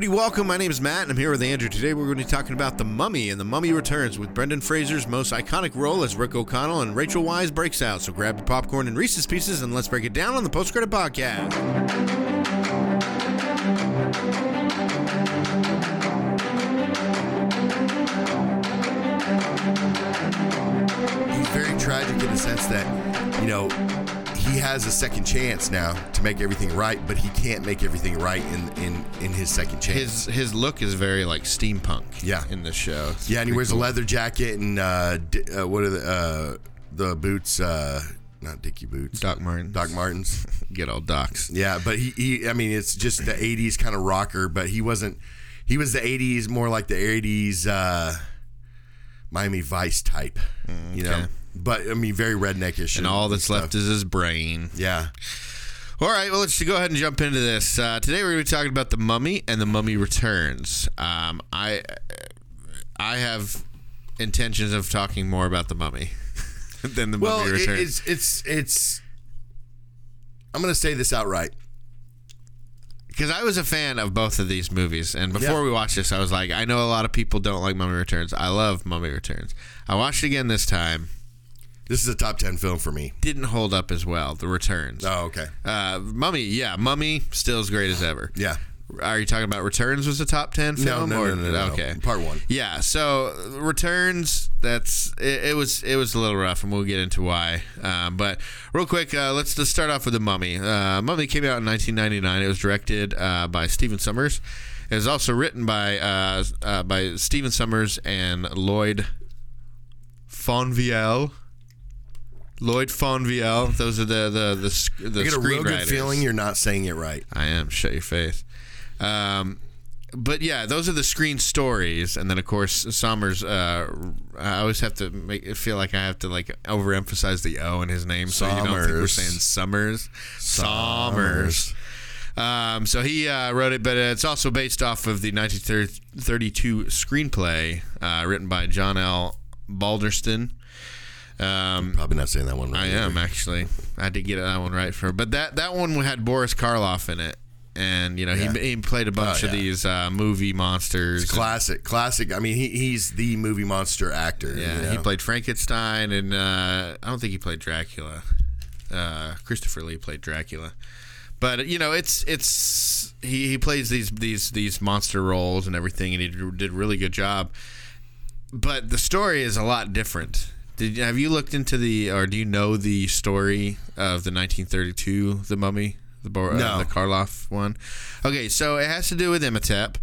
everybody, welcome. My name is Matt, and I'm here with Andrew. Today we're going to be talking about The Mummy and The Mummy Returns, with Brendan Fraser's most iconic role as Rick O'Connell and Rachel Weisz breaks out. So grab your popcorn and Reese's Pieces, and let's break it down on the Post Credit Podcast. He's very tragic in the sense that, he has a second chance now to make everything right, but he can't make everything right in his second chance. His look is very like steampunk. Yeah. In the show. It's and he wears a leather jacket and what are the boots? Not Dickie boots. Doc Martens. Doc Martens. Good old Docs. Yeah, but he I mean, it's just the '80s kind of rocker, but he was the '80s, more like the '80s Miami Vice type. Okay. But, I mean, very redneckish. And all that's left is his brain. Yeah. All right, well, let's go ahead and jump into this. Today we're going to be talking about The Mummy and The Mummy Returns. I have intentions of talking more about The Mummy than The Mummy Returns. Well, it's I'm going to say this outright, because I was a fan of both of these movies, and before we watched this, I was like, I know a lot of people don't like Mummy Returns. I love Mummy Returns. I watched it again this time. This is a top 10 film for me. Didn't hold up as well, The Returns. Oh, okay. Mummy, yeah. Mummy, still as great as ever. Yeah. Are you talking about Returns was a top 10 film? No. Okay. Part one. Yeah, so Returns, it was a little rough, and we'll get into why. But real quick, let's start off with The Mummy. Mummy came out in 1999. It was directed by Stephen Sommers. It was also written by Stephen Sommers and Lloyd Fonvielle. Lloyd Fonvielle. Those are the screenwriters. I get a real good feeling you're not saying it right. I am. Shut your face. But yeah, those are the screen stories, and then of course Sommers. I always have to make it feel like I have to overemphasize the O in his name, so you don't think we're saying Summers. Sommers. So he wrote it, but it's also based off of the 1932 screenplay written by John L. Balderston. Probably not saying that one right. I am, actually. I did get that one right for her. But that one had Boris Karloff in it. And, he played a bunch of these movie monsters. It's classic. I mean, he's the movie monster actor. Yeah, he played Frankenstein, and I don't think he played Dracula. Christopher Lee played Dracula. But, it's he plays these monster roles and everything, and he did a really good job. But the story is a lot different. Have you looked into or do you know the story of the 1932 The Mummy, the Karloff one? Okay, so it has to do with Imhotep,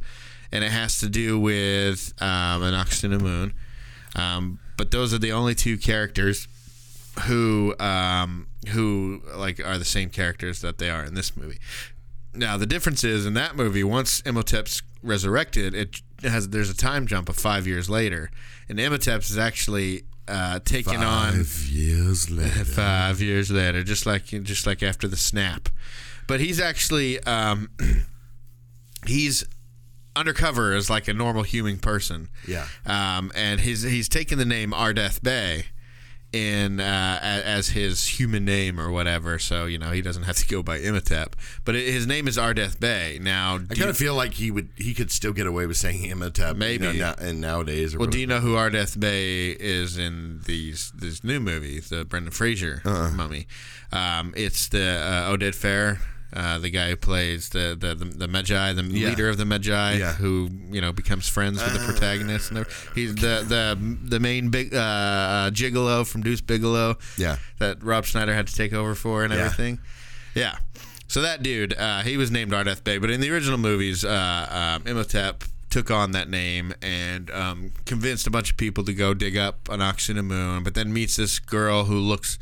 and it has to do with Anck-su-namun. But those are the only two characters who are the same characters that they are in this movie. Now the difference is in that movie, once Imhotep's resurrected, there's a time jump of 5 years later, and Imhotep's is actually taken on 5 years later. 5 years later, just like after the snap, but he's actually he's undercover as like a normal human person. Yeah. And he's taken the name Ardeth Bay in as his human name or whatever, so he doesn't have to go by Imhotep, but his name is Ardeth Bay. Now I kind of feel like he could still get away with saying Imhotep, maybe, and nowadays. Well, do you know who Ardeth Bay is in this new movie, the Brendan Fraser Mummy? It's the Oded Fehr, the guy who plays the Medjai, the leader of the Medjai, who becomes friends with the protagonist. And he's the main big gigolo from Deuce Bigelow. Yeah, that Rob Schneider had to take over for and everything. Yeah, so that dude, he was named Ardeth Bay, but in the original movies, Imhotep took on that name and convinced a bunch of people to go dig up an Anck-su-namun, but then meets this girl who looks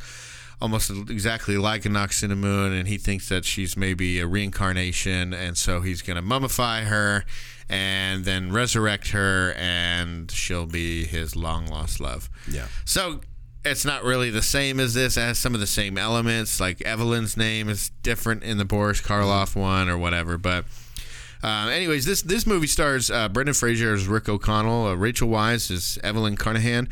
almost exactly like Anck-su-namun, and he thinks that she's maybe a reincarnation, and so he's going to mummify her and then resurrect her, and she'll be his long-lost love. Yeah. So it's not really the same as this. It has some of the same elements, like Evelyn's name is different in the Boris Karloff one or whatever, but... anyways, this movie stars Brendan Fraser as Rick O'Connell, Rachel Weisz as Evelyn Carnahan,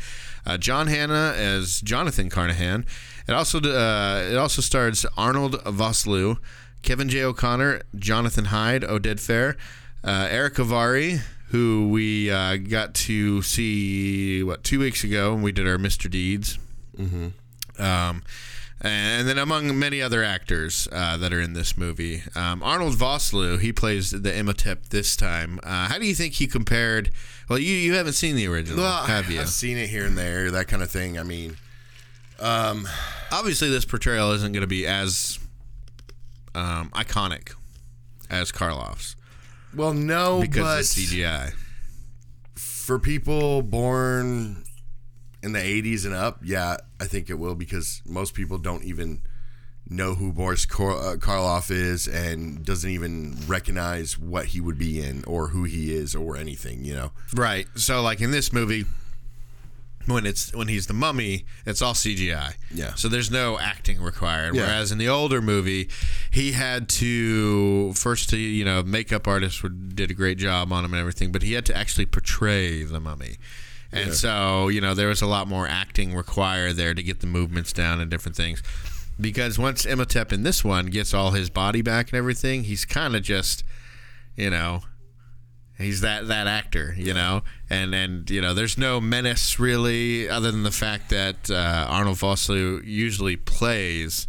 John Hanna as Jonathan Carnahan. It also stars Arnold Vosloo, Kevin J. O'Connor, Jonathan Hyde, Oded Fehr, Eric Avari, who we got to see, 2 weeks ago when we did our Mr. Deeds. Mm-hmm. And then among many other actors that are in this movie. Arnold Vosloo, he plays the Imhotep this time. How do you think he compared? Well, you haven't seen the original, have you? I've seen it here and there, that kind of thing. I mean, obviously this portrayal isn't going to be as iconic as Karloff's. Well, no, because it's CGI. For people born in the 80s and up, yeah, I think it will, because most people don't even know who Boris Karloff is and doesn't even recognize what he would be in or who he is or anything, you know? Right. So, like in this movie, when he's the mummy, it's all CGI. Yeah. So there's no acting required. Yeah. Whereas in the older movie, he had to makeup artists did a great job on him and everything, but he had to actually portray the mummy. And so, there was a lot more acting required there to get the movements down and different things. Because once Imhotep in this one gets all his body back and everything, he's kind of just, he's that actor, you know? And there's no menace really, other than the fact that Arnold Vosloo usually plays,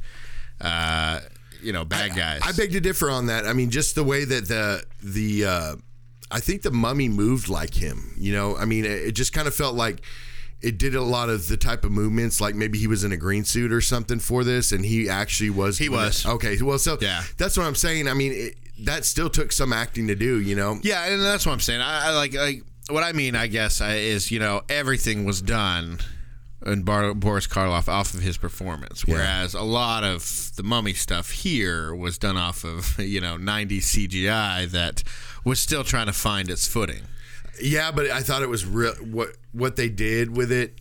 bad guys. I beg to differ on that. I mean, just the way that I think the mummy moved like him, I mean, it just kind of felt like it did a lot of the type of movements, like maybe he was in a green suit or something for this, and he actually was. He was. Okay, well, so yeah. That's what I'm saying. I mean, that still took some acting to do, Yeah, and that's what I'm saying. Everything was done in Boris Karloff off of his performance, whereas a lot of the mummy stuff here was done off of, 90s CGI that was still trying to find its footing. Yeah, but I thought it was real. What they did with it,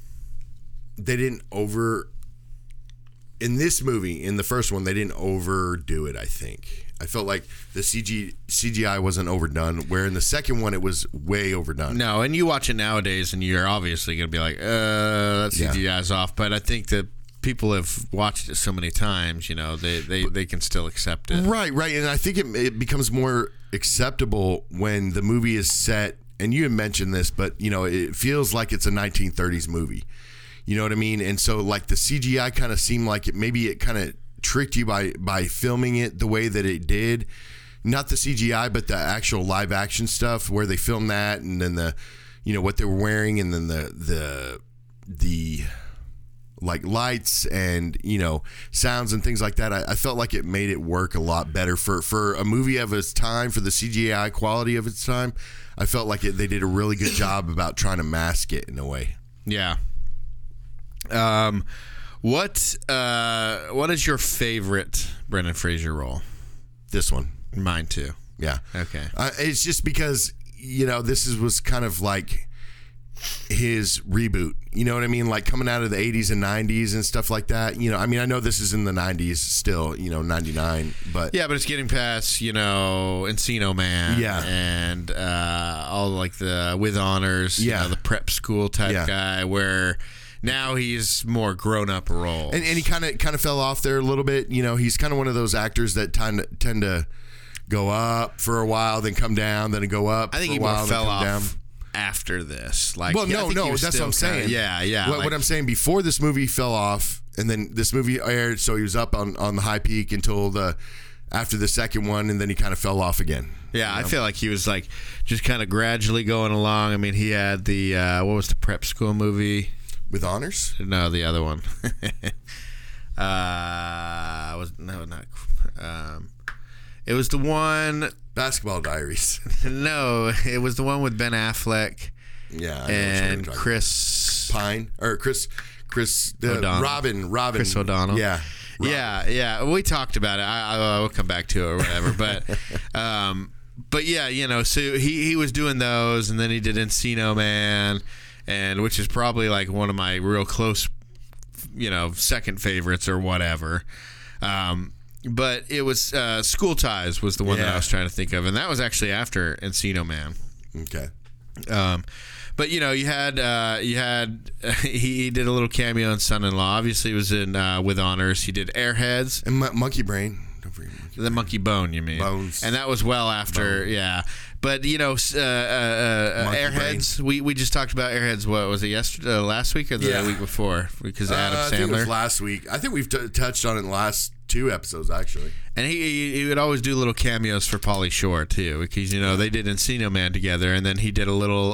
they didn't over. In this movie, in the first one, they didn't overdo it, I think. I felt like the CGI wasn't overdone, where in the second one, it was way overdone. No, and you watch it nowadays, and you're obviously going to be like, that CGI's off. But I think that people have watched it so many times, they can still accept it. Right. And I think it becomes more acceptable when the movie is set, and you had mentioned this, but, it feels like it's a 1930s movie. You know what I mean? And so, like, the CGI kind of seemed like it kind of tricked you by filming it the way that it did. Not the CGI, but the actual live action stuff where they filmed that, and then what they were wearing, and then the like lights and, sounds and things like that. I felt like it made it work a lot better for a movie of its time, for the CGI quality of its time. I felt like they did a really good job about trying to mask it in a way. Yeah. What is your favorite Brendan Fraser role? This one. Mine too. Yeah. Okay. It's just because, was kind of like his reboot. You know what I mean? Like coming out of the 80s and 90s and stuff like that. I mean, I know this is in the 90s still, 99, but... Yeah, but it's getting past, Encino Man. Yeah. And all like the With Honors, the prep school type guy where... Now he's more grown-up role, and he kind of fell off there a little bit. He's kind of one of those actors that tend to go up for a while, then come down, then go up. I think for a while, more fell off down. After this. Like, well, no, that's what I'm saying. Yeah. What I'm saying before this movie fell off, and then this movie aired, so he was up on the high peak until after the second one, and then he kind of fell off again. Yeah, I feel like he was like just kind of gradually going along. I mean, he had the what was the prep school movie? With Honors? No, the other one. It was the one... Basketball Diaries. No, it was the one with Ben Affleck. Yeah. And Chris... Pine? Or Chris O'Donnell. Robin. Chris O'Donnell. Yeah. Robin. Yeah. We talked about it. I will come back to it or whatever. But yeah, so he was doing those, and then he did Encino Man... And which is probably like one of my real close, second favorites or whatever. But it was School Ties was the one that I was trying to think of. And that was actually after Encino Man. Okay. But, he did a little cameo in Son-in-Law. Obviously, he was in With Honors. He did Airheads. And Monkey Brain. every monkey. The monkey bone, you mean? Bones. And that was well after, bone. Yeah. But you know, Airheads. We just talked about Airheads. What was it? Yesterday, last week, or the week before? Because Adam Sandler. I think it was last week. I think we've touched on it in the last 2 episodes actually. And he would always do little cameos for Pauly Shore too, because you know they did Encino Man together, and then he did a little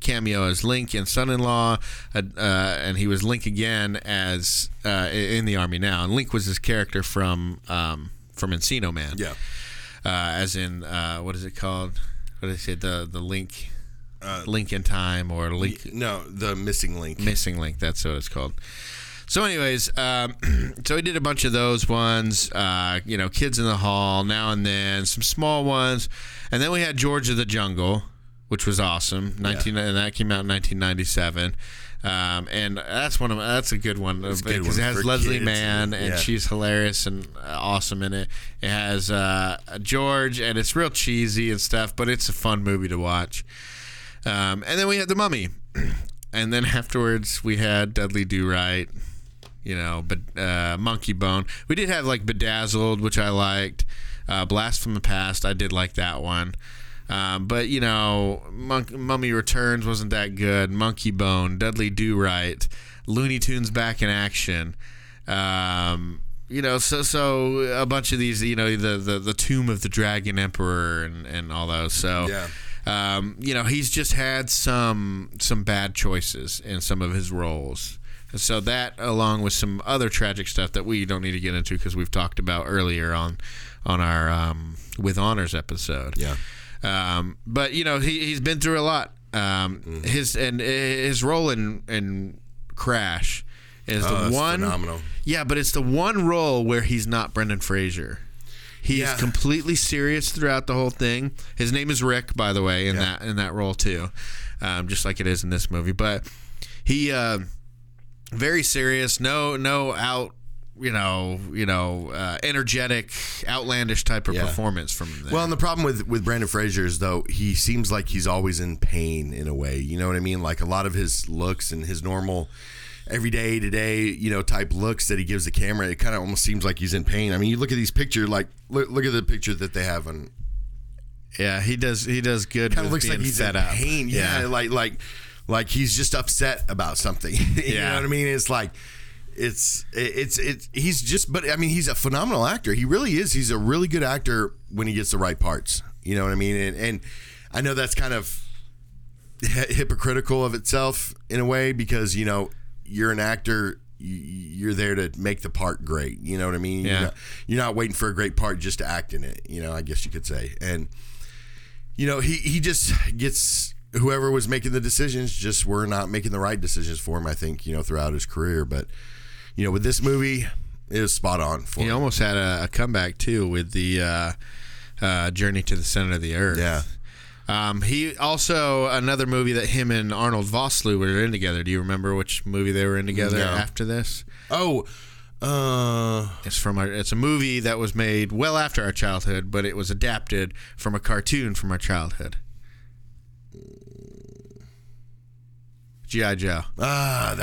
cameo as Link in Son-in-Law, and he was Link again as in the Army Now, and Link was his character from Encino Man. Yeah. As in what is it called? What did they say? The Link, Link in Time or Link? No, the Missing Link. Missing Link. That's what it's called. So, anyways, so he did a bunch of those ones, Kids in the Hall, Now and Then, some small ones, and then we had George of the Jungle, which was awesome. And that came out in 1997, and that's a good one because it has Leslie Mann and she's hilarious and awesome in it. It has George, and it's real cheesy and stuff, but it's a fun movie to watch. And then we had The Mummy, and then afterwards we had Dudley Do Right. Monkey Bone. We did have like Bedazzled, which I liked. Blast from the Past, I did like that one. But Mummy Returns wasn't that good. Monkey Bone, Dudley Do Right, Looney Tunes Back in Action. So a bunch of these. The Tomb of the Dragon Emperor and all those. So. Yeah. He's just had some bad choices in some of his roles. And so that, along with some other tragic stuff that we don't need to get into because we've talked about earlier on our With Honors episode. Yeah. But he's been through a lot. His role in Crash is the one. Phenomenal. Yeah, but it's the one role where he's not Brendan Fraser. He is completely serious throughout the whole thing. His name is Rick, by the way, in that role too, just like it is in this movie. But he very serious, no out, energetic, outlandish type of performance from him. Well, and the problem with Brendan Fraser is though he seems like he's always in pain in a way. You know what I mean? Like a lot of his looks and his normal. Everyday today, type looks that he gives the camera, it kind of almost seems like he's in pain. I mean, you look at these pictures, like look at the picture that they have on. Yeah, he does good. Kind of looks like he's in pain. Yeah, like he's just upset about something. You know what I mean? It's like it's he's just. But I mean, he's a phenomenal actor. He really is. He's a really good actor when he gets the right parts. You know what I mean? And I know that's kind of hypocritical of itself in a way because You're an actor, you're there to make the part great. You know what I mean? Yeah. You're not waiting for a great part just to act in it, I guess you could say. And, he just gets whoever was making the decisions just were not making the right decisions for him, I think, throughout his career. But, with this movie, it was spot on for him. He almost had a comeback, too, with the Journey to the Center of the Earth. Yeah. He also, another movie that him and Arnold Vosloo were in together. Do you remember which movie they were in together after this? Oh, it's a movie that was made well after our childhood, but it was adapted from a cartoon from our childhood. G.I. Joe. I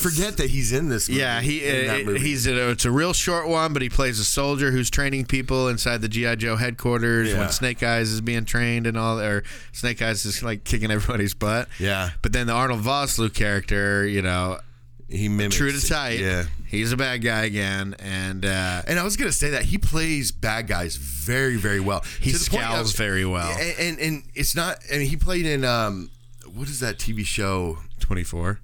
forget that he's in this movie. Yeah, it's a real short one, but he plays a soldier who's training people inside the G.I. Joe headquarters when Snake Eyes is being trained and all, or Snake Eyes is like kicking everybody's butt. Yeah. But then the Arnold Vosloo character, he mimics. True to type. Yeah. He's a bad guy again, and I was gonna say that he plays bad guys very, very well. He scowls very well, and it's not. I mean, he played in what is that TV show? 24.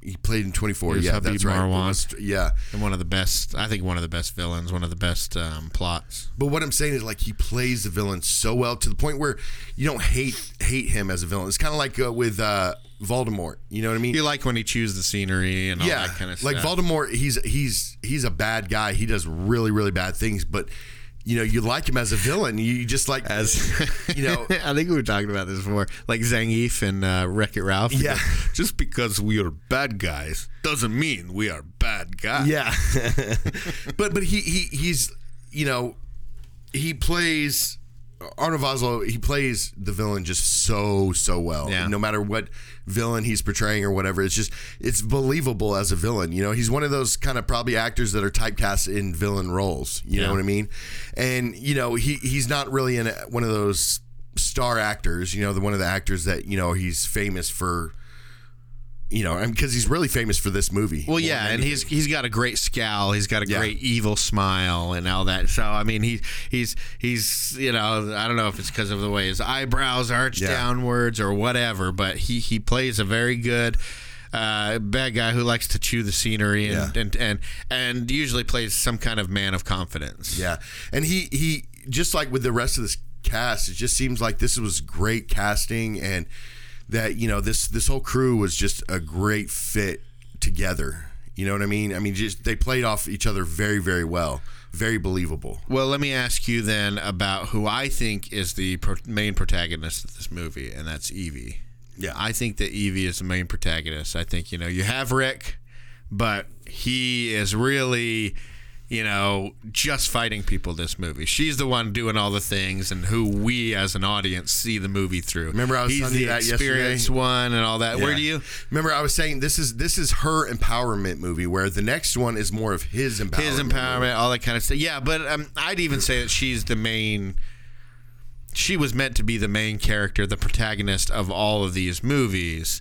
He played in 24. Yeah, that's right. Marwan. Yeah, and one of the best. I think one of the best villains. One of the best plots. But what I'm saying is, like, he plays the villain so well to the point where you don't hate him as a villain. It's kind of like with Voldemort. You know what I mean? You like when he chews the scenery and all that kind of stuff. Like Voldemort, he's a bad guy. He does really, really bad things, but. You like him as a villain. You just like I think we were talking about this before, like Zangief and Wreck-It Ralph. Yeah. Just because we are bad guys doesn't mean we are bad guys. Yeah. But he's he plays Arnold Vosloo, he plays the villain just so well. Yeah. No matter what villain he's portraying or whatever, it's just, it's believable as a villain. You know, he's one of those kind of probably actors that are typecast in villain roles. You know what I mean? And, you know, he's not really in one of those star actors, you know, one of the actors that, you know, he's famous for, you know, because he's really famous for this movie. Well, yeah, and he's got a great scowl. He's got a great evil smile and all that. So, I mean, he's you know, I don't know if it's because of the way his eyebrows arch downwards or whatever, but he plays a very good bad guy who likes to chew the scenery and usually plays some kind of man of confidence. Yeah, and he just like with the rest of this cast, it just seems like this was great casting and that, you know, this whole crew was just a great fit together. You know what I mean? I mean, just they played off each other very, very well. Very believable. Well, let me ask you then about who I think is the main protagonist of this movie, and that's Evie. Yeah. I think that Evie is the main protagonist. I think, you know, you have Rick, but he is really, you know, just fighting people this movie. She's the one doing all the things and who we as an audience see the movie through. Remember I was saying the experienced one and all that. Yeah. Where do you remember I was saying this is her empowerment movie, where the next one is more of his empowerment. His empowerment, movie. All that kind of stuff. Yeah, but I'd even say that she's the main she was meant to be the main character, the protagonist of all of these movies.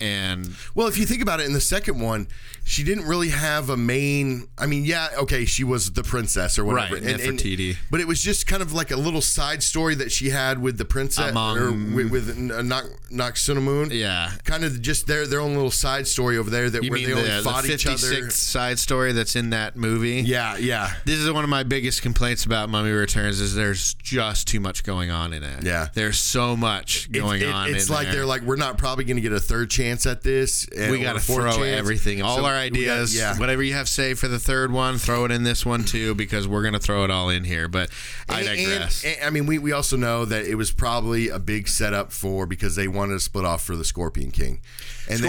And well, if you think about it, in the second one, she didn't really have a main. I mean, yeah, okay, she was the princess or whatever, right? Nefertiti, but it was just kind of like a little side story that she had with the princess with Anck-su-namun. Yeah, kind of just their own little side story over there that you where mean they only fought each other. The 56th side story that's in that movie. Yeah, yeah. This is one of my biggest complaints about Mummy Returns is there's just too much going on in it. Yeah, there's so much going on. It's in like there. They're like, we're not probably going to get a third chance at this. We got to throw everything, all our ideas, whatever you have saved for the third one, throw it in this one too, because we're going to throw it all in here. But I digress. And I mean, we also know that it was probably a big setup for, because they wanted to split off for the Scorpion King. And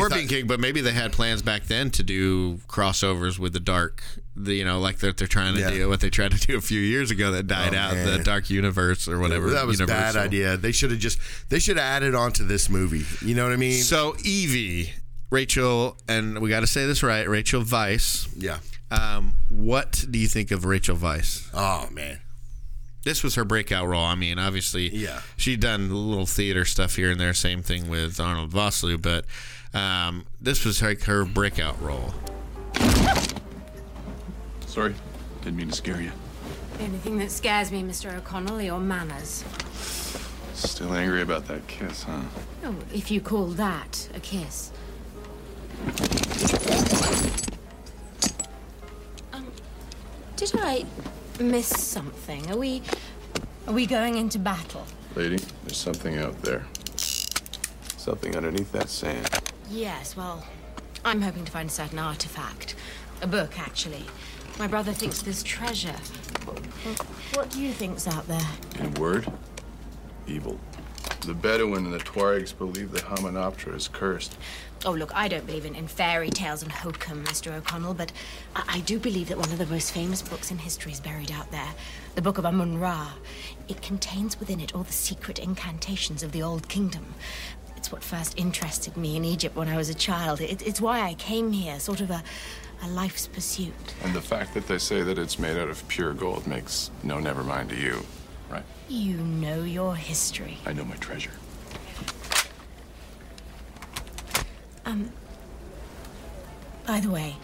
but maybe they had plans back then to do crossovers with the Dark, you know, like they're trying to do what they tried to do a few years ago that died out, man. The Dark Universe or whatever. That was a bad idea. They should have added on to this movie. You know what I mean? So Evie, Rachel, and we got to say this right, Rachel Weisz. Yeah. What do you think of Rachel Weisz? Oh, man. This was her breakout role. I mean, obviously, she'd done little theater stuff here and there. Same thing with Arnold Vosloo, but this was like her breakout role. Sorry, didn't mean to scare you. The only thing that scares me, Mr. O'Connell, are your manners. Still angry about that kiss, huh? Oh, if you call that a kiss. Did I miss something? Are we going into battle? Lady, there's something out there. Something underneath that sand. Yes, well, I'm hoping to find a certain artifact. A book, actually. My brother thinks there's treasure. What do you think's out there? In a word, evil. The Bedouin and the Tuaregs believe that Hamunaptra is cursed. Oh, look, I don't believe in fairy tales and hokum, Mr. O'Connell, but I do believe that one of the most famous books in history is buried out there, the Book of Amun-Ra. It contains within it all the secret incantations of the Old Kingdom. It's what first interested me in Egypt when I was a child. It's why I came here, sort of a life's pursuit. And the fact that they say that it's made out of pure gold makes no never mind to you, right? You know your history. I know my treasure. By the way,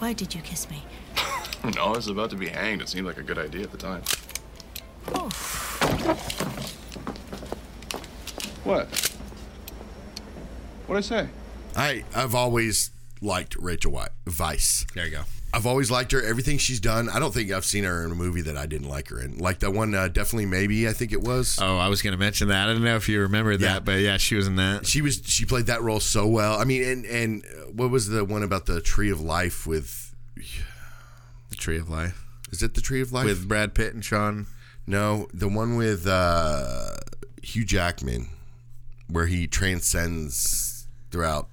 why did you kiss me? No, I was about to be hanged. It seemed like a good idea at the time. Oh. What? What'd I say? I've always liked Rachel Weisz. There you go. I've always liked her. Everything she's done, I don't think I've seen her in a movie that I didn't like her in. Like that one, Definitely Maybe, I think it was. Oh, I was going to mention that. I don't know if you remember that, but yeah, she was in that. She played that role so well. I mean, and what was the one about the Tree of Life with... The Tree of Life? Is it the Tree of Life? With Brad Pitt and Sean? No, the one with Hugh Jackman, where he transcends throughout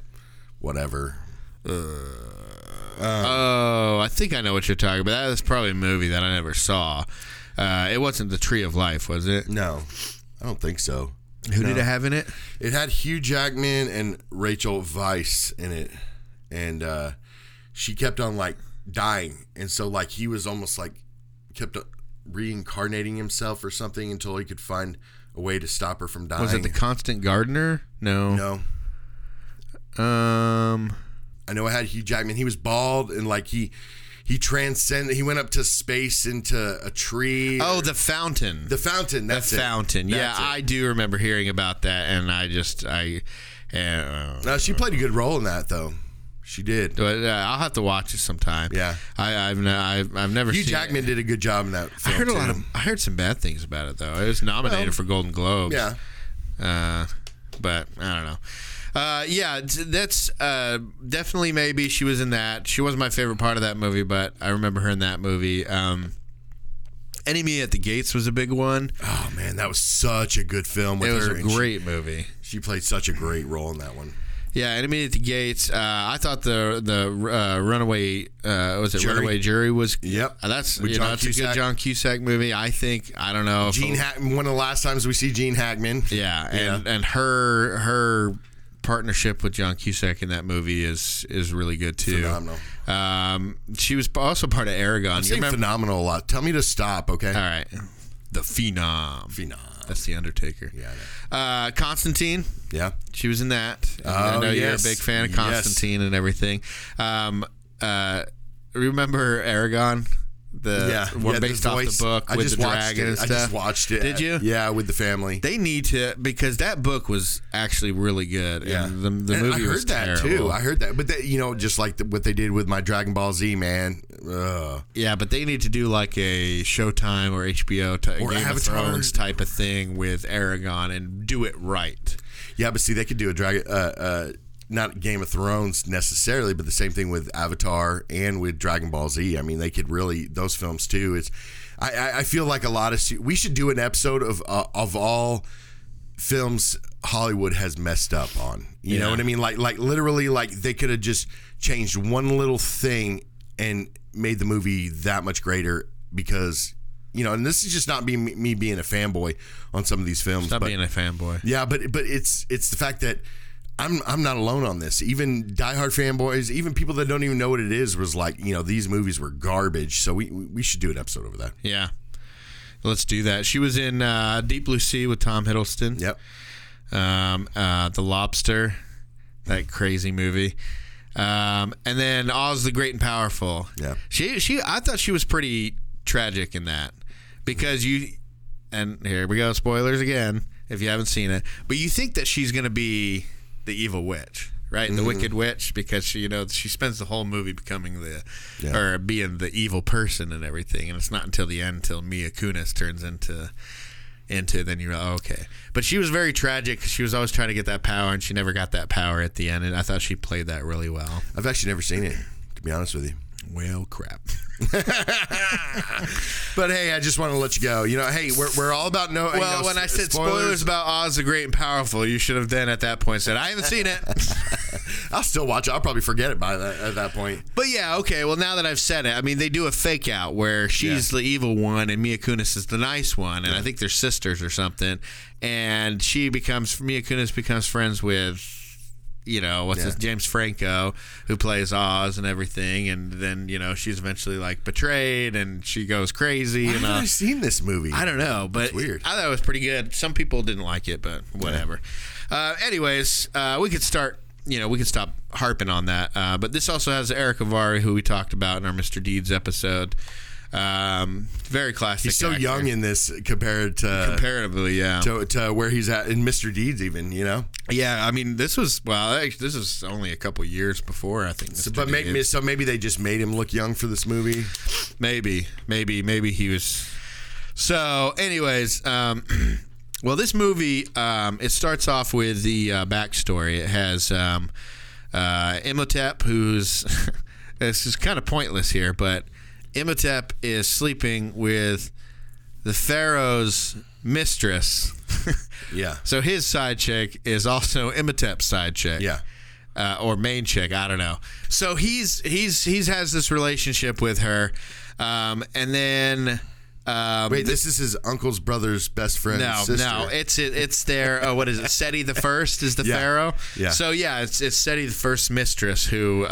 whatever... I think I know what you're talking about. That's probably a movie that I never saw. It wasn't the Tree of Life, was it? No, I don't think so. Who did it have in it? It had Hugh Jackman and Rachel Weisz in it, and she kept on like dying, and so like he was almost like kept reincarnating himself or something until he could find a way to stop her from dying. Was it The Constant Gardener? No. I know I had Hugh Jackman. He was bald and like he transcended. He went up to space into a tree. Oh, The Fountain. The Fountain. That's it. The Fountain. Yeah, I do remember hearing about that, and no, she played a good role in that, though. She did. But, I'll have to watch it sometime. Yeah, I've never seen it. Hugh Jackman did a good job in that film. I heard some bad things about it, though. It was nominated for Golden Globes. Yeah. But I don't know. Yeah, that's definitely maybe she was in that. She wasn't my favorite part of that movie, but I remember her in that movie. Enemy at the Gates was a big one. Oh, man, that was such a good film. It was a great movie. She played such a great role in that one. Yeah, Enemy at the Gates. I thought the Runaway Runaway Jury was. Yep, that's a good John Cusack movie. I think I don't know. One of the last times we see Gene Hackman. Yeah, and her partnership with John Cusack in that movie is really good too. Phenomenal. She was also part of Aragon. I'm saying phenomenal a lot. Tell me to stop, okay? All right. The Phenom. That's The Undertaker. Yeah. Constantine. Yeah. She was in that. I know you're a big fan of Constantine and everything. Remember Aragon? Based off the book with the dragon and stuff. I just watched it. Did you? Yeah, with the family. They need to, because that book was actually really good. Yeah. And the movie was terrible. I heard that too. But they, just like what they did with my Dragon Ball Z, man. Ugh. Yeah, but they need to do like a Showtime or HBO or Game of Thrones type of thing with Aragon and do it right. Yeah, but see, they could do a dragon. Not Game of Thrones necessarily, but the same thing with Avatar and with Dragon Ball Z. I mean, they could really those films too. It's I feel like a lot of we should do an episode of all films Hollywood has messed up on. You know what I mean? Like literally, like they could have just changed one little thing and made the movie that much greater because. And this is just not me being a fanboy on some of these films. Stop being a fanboy. Yeah, but it's the fact that. I'm not alone on this. Even diehard fanboys, even people that don't even know what it is, was like, these movies were garbage. So we should do an episode over that. Yeah, let's do that. She was in Deep Blue Sea with Tom Hiddleston. Yep. The Lobster, that crazy movie, and then Oz the Great and Powerful. Yeah. She I thought she was pretty tragic in that because and here we go, spoilers again if you haven't seen it. But you think that she's gonna be the evil witch, right? Mm-hmm. The wicked witch, because she, she spends the whole movie becoming or being the evil person and everything, and it's not until the end until Mia Kunis turns into then you're like, oh, okay. But she was very tragic because she was always trying to get that power, and she never got that power at the end. And I thought she played that really well. I've actually never seen it, to be honest with you. Well, crap. But hey, I just want to let you go. We're all about no. Well, when I said spoilers about Oz the Great and Powerful, you should have then at that point said I haven't seen it. I'll still watch it. I'll probably forget it by at that point. But yeah, okay. Well, now that I've said it, I mean, they do a fake out where she's the evil one and Mia Kunis is the nice one, and I think they're sisters or something. And Mia Kunis becomes friends with. This James Franco, who plays Oz and everything, and then she's eventually like betrayed and she goes crazy. Why haven't I seen this movie? I don't know, but it's weird. I thought it was pretty good. Some people didn't like it, but whatever. Yeah. Anyways, we could start. We could stop harping on that. But this also has Eric Avari, who we talked about in our Mr. Deeds episode. Very classic. He's so actor. Young in this comparatively, to where he's at in Mr. Deeds, even Yeah, I mean, this is only a couple years before I think. So, maybe they just made him look young for this movie. Maybe he was. So, anyways, well, this movie it starts off with the backstory. It has Imhotep, who's this is kind of pointless here, but. Imhotep is sleeping with the pharaoh's mistress. Yeah. So his side chick is also Imhotep's side chick. Yeah. Or main chick, I don't know. So he's has this relationship with her, and then Wait, this is his uncle's brother's best friend's sister. No, it's their what is it? Seti the First is the pharaoh. Yeah. So yeah, it's Seti the First's mistress who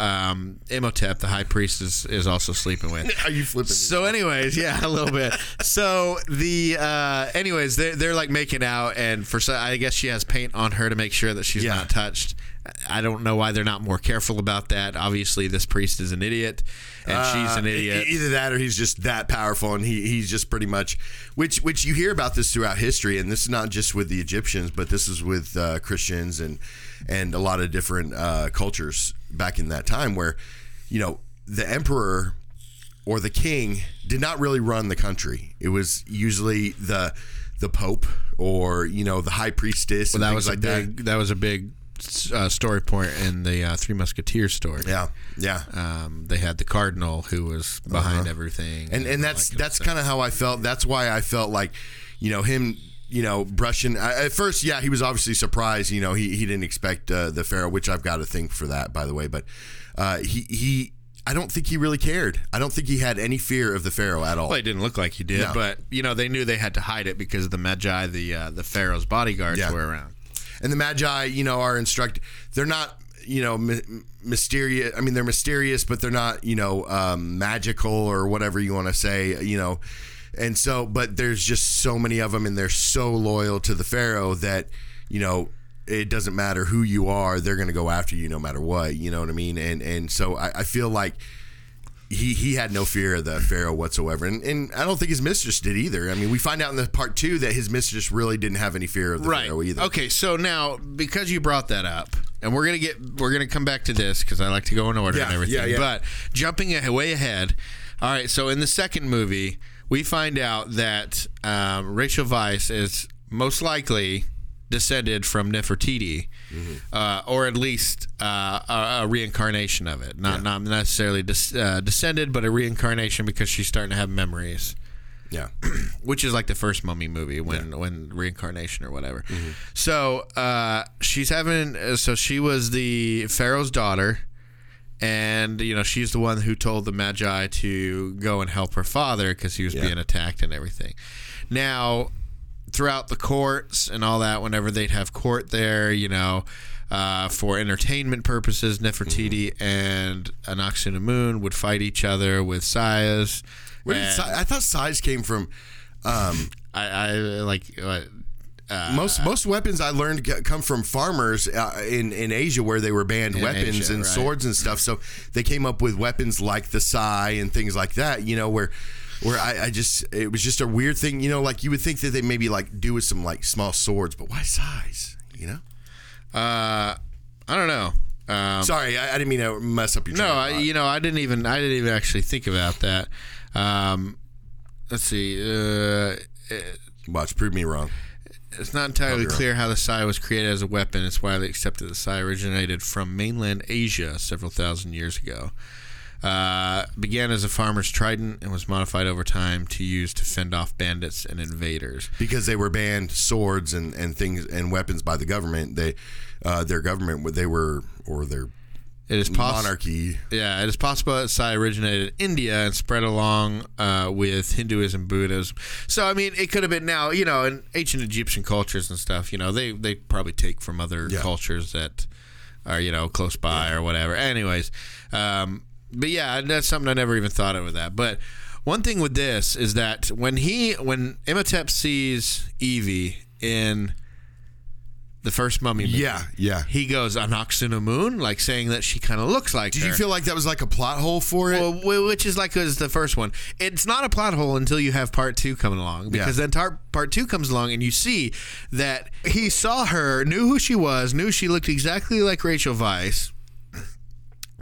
Imhotep the high priest is also sleeping with. Are you flipping? So anyways, yeah, a little bit. So the anyways, they're like making out, and I guess she has paint on her to make sure that she's not touched. I don't know why they're not more careful about that. Obviously, this priest is an idiot, and she's an idiot. Either that, or he's just that powerful, and he's just pretty much, which you hear about this throughout history, and this is not just with the Egyptians, but this is with Christians and a lot of different cultures back in that time, where the emperor or the king did not really run the country. It was usually the pope or the high priestess. Well, that was a big story point in the Three Musketeers story. Yeah. They had the cardinal who was behind everything, and that's kind of how I felt. That's why I felt like, him, brushing at first. Yeah, he was obviously surprised. He didn't expect the pharaoh, which I've got a thing for that, by the way. But he I don't think he really cared. I don't think he had any fear of the pharaoh at all. Well, it didn't look like he did, but they knew they had to hide it because of the Medjai, the pharaoh's bodyguards were around. And the Magi, are instructed. They're not, mysterious. I mean, they're mysterious, but they're not, magical or whatever you want to say, And so, but there's just so many of them, and they're so loyal to the pharaoh that, it doesn't matter who you are. They're going to go after you no matter what. You know what I mean? And so I feel like he had no fear of the pharaoh whatsoever. And I don't think his mistress did either. I mean, we find out in the part 2 that his mistress really didn't have any fear of the pharaoh either. Okay, so now, because you brought that up, and we're going to come back to this because I like to go in order and everything. Yeah. But jumping way ahead, all right, so in the second movie, we find out that Rachel Weisz is most likely descended from Nefertiti, or at least a reincarnation of it. Not necessarily descended, but a reincarnation, because she's starting to have memories. Yeah. Which is like the first Mummy movie when reincarnation or whatever. Mm-hmm. So she was the pharaoh's daughter, and she's the one who told the Magi to go and help her father because he was being attacked and everything. Now, throughout the courts and all that, whenever they'd have court there, for entertainment purposes, Nefertiti and Anck-su-namun would fight each other with sayas. I thought sayas came from... I like... most weapons I learned come from farmers in Asia, where they were banned weapons and swords and stuff. So they came up with weapons like the sai and things like that, where it was just a weird thing, like you would think that they maybe like do with some like small swords, but why size, I don't know. Sorry, I didn't mean to mess up your train. No, I didn't even actually think about that. Let's see. Watch, prove me wrong. It's not entirely clear how the sai was created as a weapon. It's widely accepted the sai originated from mainland Asia several thousand years ago. Began as a farmer's trident and was modified over time to use to fend off bandits and invaders. Because they were banned swords and things and weapons by the government. Monarchy. Yeah, it is possible that Sai originated in India and spread along with Hinduism, Buddhism. So, I mean, it could have been now, in ancient Egyptian cultures and stuff, they probably take from other cultures that are, close by or whatever. Anyways, but yeah, that's something I never even thought of with that. But one thing with this is that when Imhotep sees Evie in the first Mummy movie, he goes Anck-su-namun, like saying that she kind of looks like her. Did you feel like that was like a plot hole for it? Well, which is like the first one. It's not a plot hole until you have part 2 coming along, because then part 2 comes along and you see that he saw her, knew who she was, knew she looked exactly like Rachel Weisz.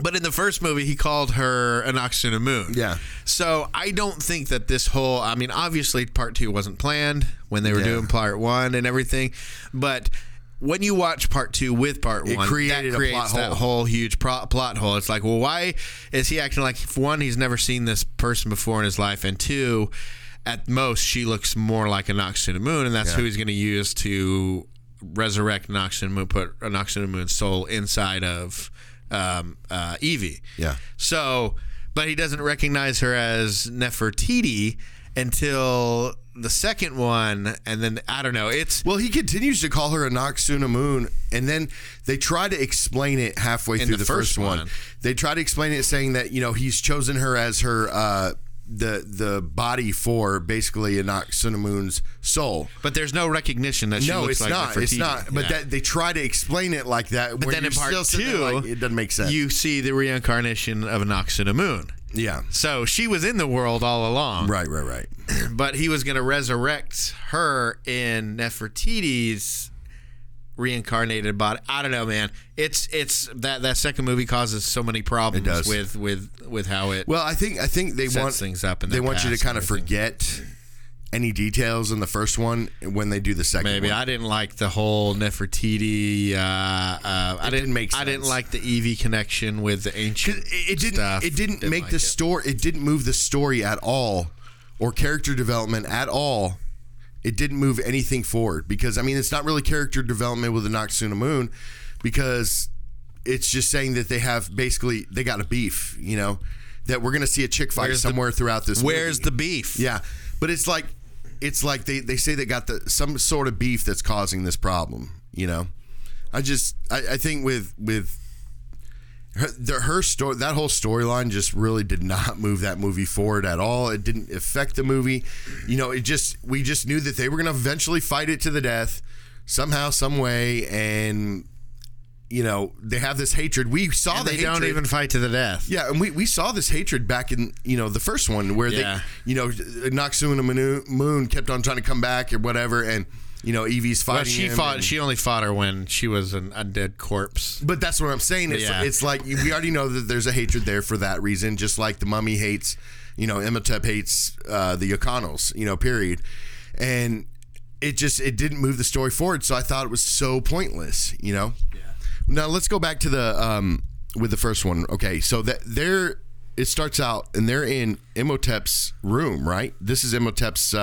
But in the first movie, he called her Anck-su-namun. Yeah. So I don't think that this whole... I mean, obviously, part 2 wasn't planned when they were doing part 1 and everything. But when you watch part 2 with part 1, that creates a plot hole. Whole huge plot hole. It's like, well, why is he acting like... One, he's never seen this person before in his life. And 2, at most, she looks more like Anck-su-namun. And that's who he's going to use to resurrect Anck-su-namun, put Anck-su-namun's soul inside of... Evie. So, but he doesn't recognize her as Nefertiti, until the second one, and then I don't know. It's well, he continues to call her a Anck-su-namun, and then they try to explain it halfway through the first one. They try to explain it saying that, you know, he's chosen her as her the body for basically Anck-su-namun's soul, but there's no recognition that she looks like Nefertiti. It's not. But that they try to explain it like that. But then in part two, like, it doesn't make sense. You see the reincarnation of Anck-su-namun. Yeah. So she was in the world all along. Right. But he was going to resurrect her in Nefertiti's reincarnated body. I don't know, man. It's that second movie causes so many problems with how it. Well, I think they want things up, and they want you to kind of forget any details in the first one when they do the second. Maybe one. I didn't like the whole Nefertiti. It didn't make sense. I didn't like the Evie connection with the ancient. It didn't. It didn't make like the story. It didn't move the story at all, or character development at all. It didn't move anything forward because, I mean, it's not really character development with the Anck-su-namun because it's just saying that they have basically, they got a beef, you know, that we're going to see a chick fight throughout this movie. Where's the beef? Yeah. But it's like they say they got some sort of beef that's causing this problem, you know. I think with her story, that whole storyline just really did not move that movie forward at all. It didn't affect the movie, you know. We just knew that they were going to eventually fight it to the death, somehow, some way, and you know they have this hatred. We saw and the hatred. Don't even fight to the death. Yeah, and we saw this hatred back in the first one where they Anck-su-namun kept on trying to come back or whatever and. You know, Evie's fighting. Well, she only fought her when she was an undead corpse. But that's what I'm saying. It's like we already know that there's a hatred there for that reason. Just like the mummy hates, Imhotep hates the O'Connells. Period. And it didn't move the story forward. So I thought it was so pointless. Yeah. Now let's go back to the with the first one. Okay, so it starts out and they're in Imhotep's room, right? This is Imhotep's.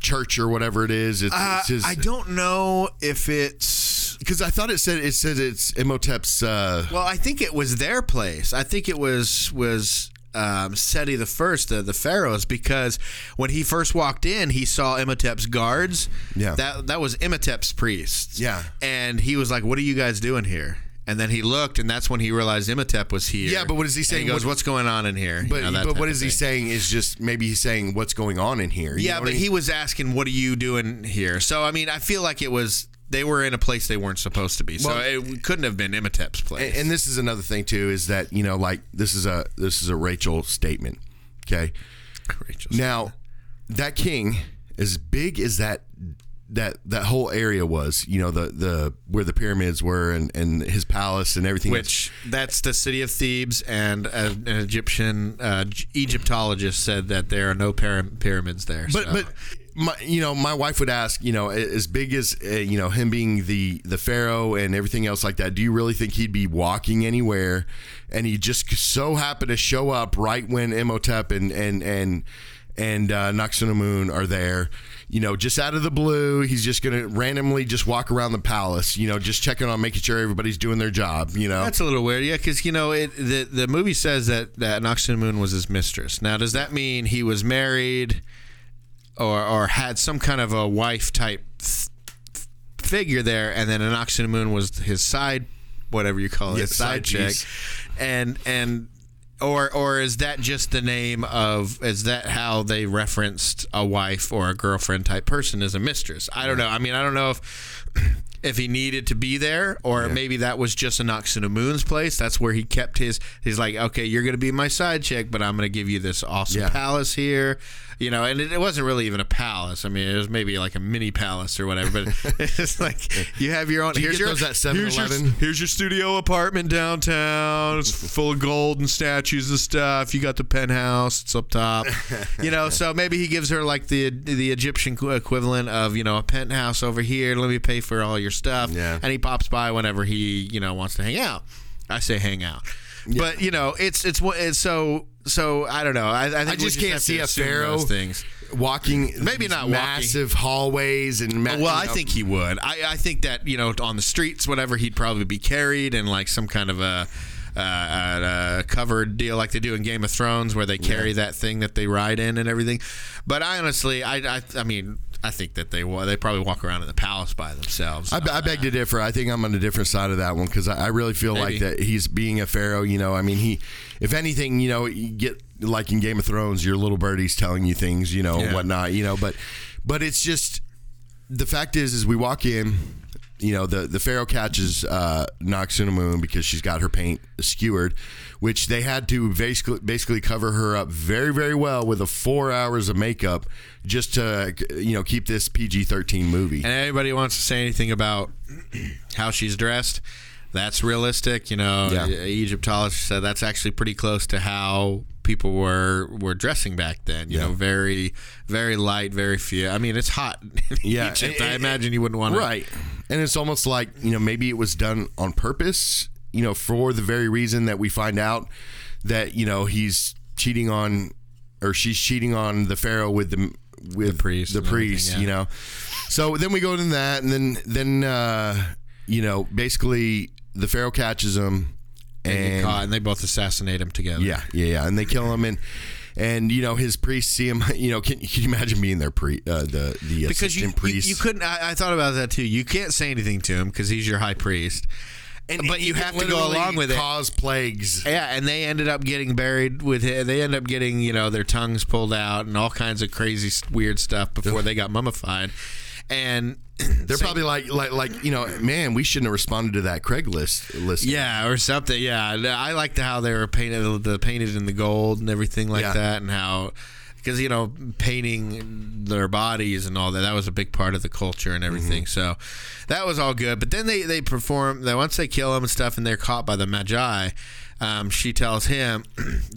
Church or whatever it is. It's his, I don't know if it's because I thought it said it's Imhotep's. Well, I think it was their place. I think it was Seti the First, the pharaohs, because when he first walked in, he saw Imhotep's guards. Yeah, that was Imhotep's priests. Yeah, and he was like, "What are you guys doing here?" And then he looked, and that's when he realized Imhotep was here. Yeah, but what is he saying? And he goes, what's going on in here? But, but what is he saying is just maybe he's saying what's going on in here. Yeah, but he was asking, what are you doing here? So, I mean, I feel like it was they were in a place they weren't supposed to be. So it couldn't have been Imhotep's place. And this is another thing, too, is that, this is a Rachel statement, okay? Now, that king, as big as that whole area was, the where the pyramids were and his palace and everything. Which that's the city of Thebes, and an Egyptian Egyptologist said that there are no pyramids there. But my wife would ask, as big as him being the pharaoh and everything else like that. Do you really think he'd be walking anywhere? And he just so happened to show up right when Imhotep and Anck-su-namun are there. Just out of the blue, he's just going to randomly just walk around the palace, just checking on, making sure everybody's doing their job, That's a little weird, yeah, because, the movie says that Anck-su-namun was his mistress. Now, does that mean he was married or had some kind of a wife-type figure there, and then Anck-su-namun was his side, whatever you call it, his side chick, and Or is that just the name of? Is that how they referenced a wife or a girlfriend type person as a mistress? I don't know. I mean, I don't know if he needed to be there, or maybe that was just Anck-su-namun's place. That's where he kept his. He's like, okay, you're going to be my side chick, but I'm going to give you this awesome palace here, And it wasn't really even a palace. I mean, it was maybe like a mini palace or whatever. But it's like you have your own. Here's your studio apartment downtown. It's full of gold and statues. And stuff. You got the penthouse. It's up top, So maybe he gives her like the Egyptian equivalent of a penthouse over here. Let me pay for all your stuff. Yeah. And he pops by whenever he wants to hang out. I say hang out, but it's so I don't know. I think I just can't see a pharaoh things. Walking, maybe not massive walking. Hallways and I think he would. I think that on the streets, whatever, he'd probably be carried and like some kind of a. a covered deal like they do in Game of Thrones, where they carry that thing that they ride in and everything. But I honestly, I mean, I think that they probably walk around in the palace by themselves. I beg to differ. I think I'm on a different side of that one, because I really feel like that he's being a pharaoh. You know, I mean, he, if anything, you know, you get like in Game of Thrones, your little birdie's telling you things, you know, and whatnot, you know. But it's just, the fact is we walk in, you know, the pharaoh catches Anck-su-namun because she's got her paint skewered, which they had to basically cover her up very, very well with a 4 hours of makeup just to, you know, keep this PG-13 movie. And anybody wants to say anything about how she's dressed, that's realistic. You know, Egyptologists said that's actually pretty close to how people were dressing back then. You know, very, very light, very few. I mean, it's hot in Egypt. I imagine you wouldn't want to. Right. And it's almost like, you know, maybe it was done on purpose, you know, for the very reason that we find out that, you know, he's cheating on, or she's cheating on the pharaoh with the priest, you know. So then we go into that, and then you know, basically the pharaoh catches him, and they both assassinate him together. Yeah, and they kill him, and you know, his priests see him. You know, can you imagine being their the assistant priest? You couldn't. I thought about that too. You can't say anything to him because he's your high priest. But you have to go along with it. Cause plagues. Yeah, and they ended up getting buried with him. They ended up getting, you know, their tongues pulled out and all kinds of crazy, weird stuff before they got mummified. And they're probably like you know, man, we shouldn't have responded to that Craigslist listing. Yeah, or something. Yeah, I liked how they were painted in the gold and everything like that, and how. Because, you know, painting their bodies and all that, that was a big part of the culture and everything. Mm-hmm. So that was all good. But then they perform, once they kill him and stuff and they're caught by the Medjai, she tells him,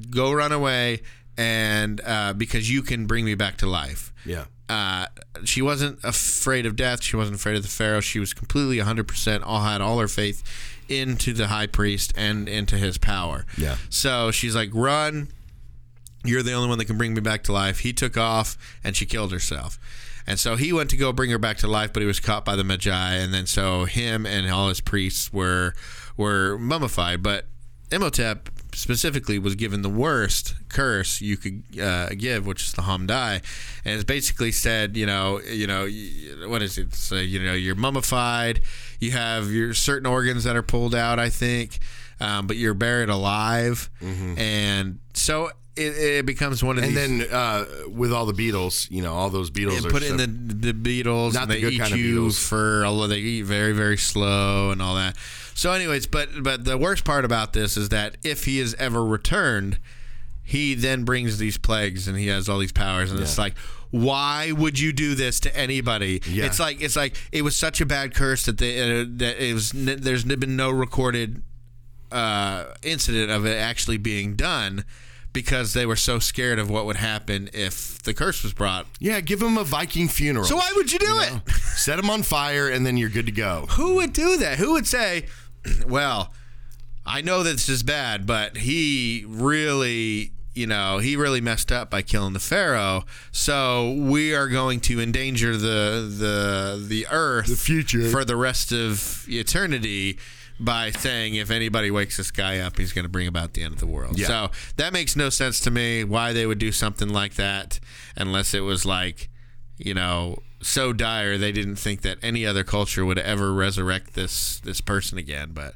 go run away and because you can bring me back to life. Yeah. She wasn't afraid of death. She wasn't afraid of the pharaoh. She was completely 100%, had all her faith into the high priest and into his power. Yeah. So she's like, run. You're the only one that can bring me back to life. He took off, and she killed herself. And so he went to go bring her back to life, but he was caught by the Medjai. And then so him and all his priests were mummified. But Imhotep specifically was given the worst curse you could give, which is the Hom Dai. And it's basically said, you know, what is it? So, you know, you're mummified. You have your certain organs that are pulled out, I think. But you're buried alive. Mm-hmm. And so... It becomes one of these. And then with all the beetles, you know, all those beetles are put in the beetles. Not the good kind of beetles. They eat very, very slow and all that. So anyways, but the worst part about this is that if he is ever returned, he then brings these plagues and he has all these powers. And it's like, why would you do this to anybody? Yeah. It's like it was such a bad curse that there's been no recorded incident of it actually being done. Because they were so scared of what would happen if the curse was brought. Yeah, give him a Viking funeral. So why would you do it? Set him on fire, and then you're good to go. Who would do that? Who would say, well, I know this is bad, but he really messed up by killing the pharaoh, so we are going to endanger the earth, the future, for the rest of eternity. By saying, if anybody wakes this guy up, he's going to bring about the end of the world. Yeah. So that makes no sense to me why they would do something like that, unless it was like, you know, so dire they didn't think that any other culture would ever resurrect this person again. But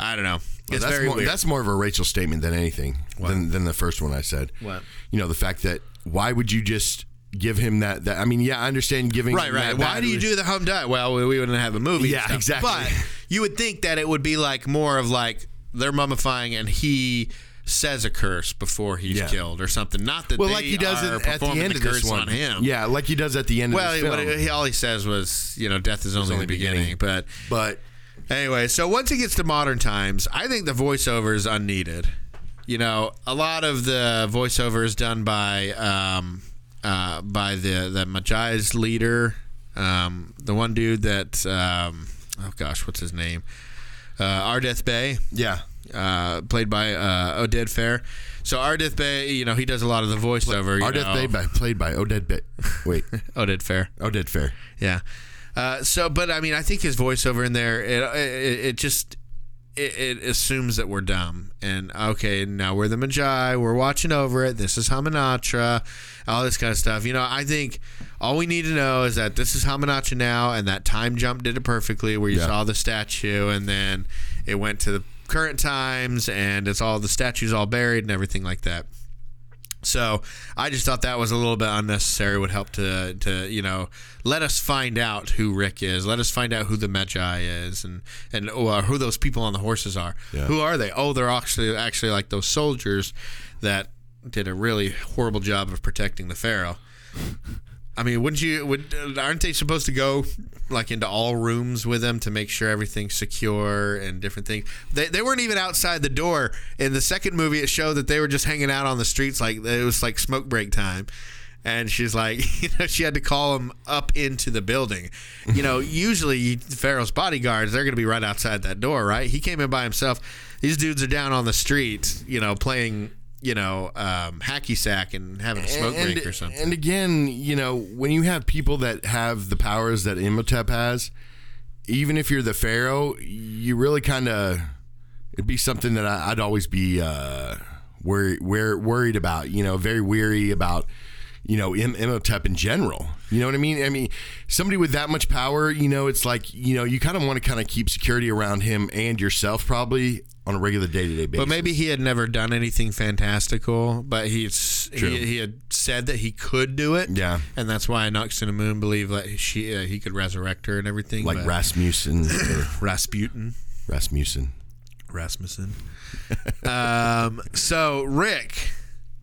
I don't know. Well, that's more of a racial statement than anything than the first one I said. What? You know, the fact that why would you just give him that? I mean, yeah, I understand giving him that. Why do you do the Hom Dai? Well, we wouldn't have a movie. Yeah, exactly. But you would think that it would be like more of like they're mummifying and he says a curse before he's killed or something. Not that like he does at the end of this one. On him. Yeah, like he does at the end of the film. Well, all he says was, you know, death is only the beginning. But anyway, so once it gets to modern times, I think the voiceover is unneeded. You know, a lot of the voiceover is done by the Medjai's leader, the one dude that what's his name, Ardeth Bay, played by Oded Fehr. So Ardeth Bay, you know, he does a lot of the voiceover. Ardeth Bay played by Oded Bay. Wait, Oded Fehr. Yeah. So, but I mean, I think his voiceover in there, it just it assumes that we're dumb. And, okay, now we're the Medjai. We're watching over it. This is Hamunaptra, all this kind of stuff. You know, I think all we need to know is that this is Hamunaptra now, and that time jump did it perfectly where you saw the statue, and then it went to the current times, and it's all the statues all buried and everything like that. So I just thought that was a little bit unnecessary. Would help to you know, let us find out who Rick is. Let us find out who the Medjai is, and who those people on the horses are. Yeah. Who are they? Oh, they're actually like those soldiers that did a really horrible job of protecting the pharaoh. I mean, aren't they supposed to go like into all rooms with them to make sure everything's secure and different things? They weren't even outside the door. In the second movie, it showed that they were just hanging out on the streets, like it was like smoke break time. And she's like, you know, she had to call them up into the building. You know, usually Pharaoh's bodyguards, they're going to be right outside that door, right? He came in by himself. These dudes are down on the street, you know, playing, you know, hacky sack and having a smoke break or something. And again, you know, when you have people that have the powers that Imhotep has, even if you're the pharaoh, you really kind of, it'd be something that I'd always be worried about, you know, very weary about, you know, Imhotep in general. You know what I mean? I mean, somebody with that much power, you know, it's like, you know, you kind of want to kind of keep security around him and yourself probably on a regular day-to-day basis. But maybe he had never done anything fantastical, but he had said that he could do it. Yeah. And that's why Anck-su-namun believed that he could resurrect her and everything. Like Rasmussen. So Rick,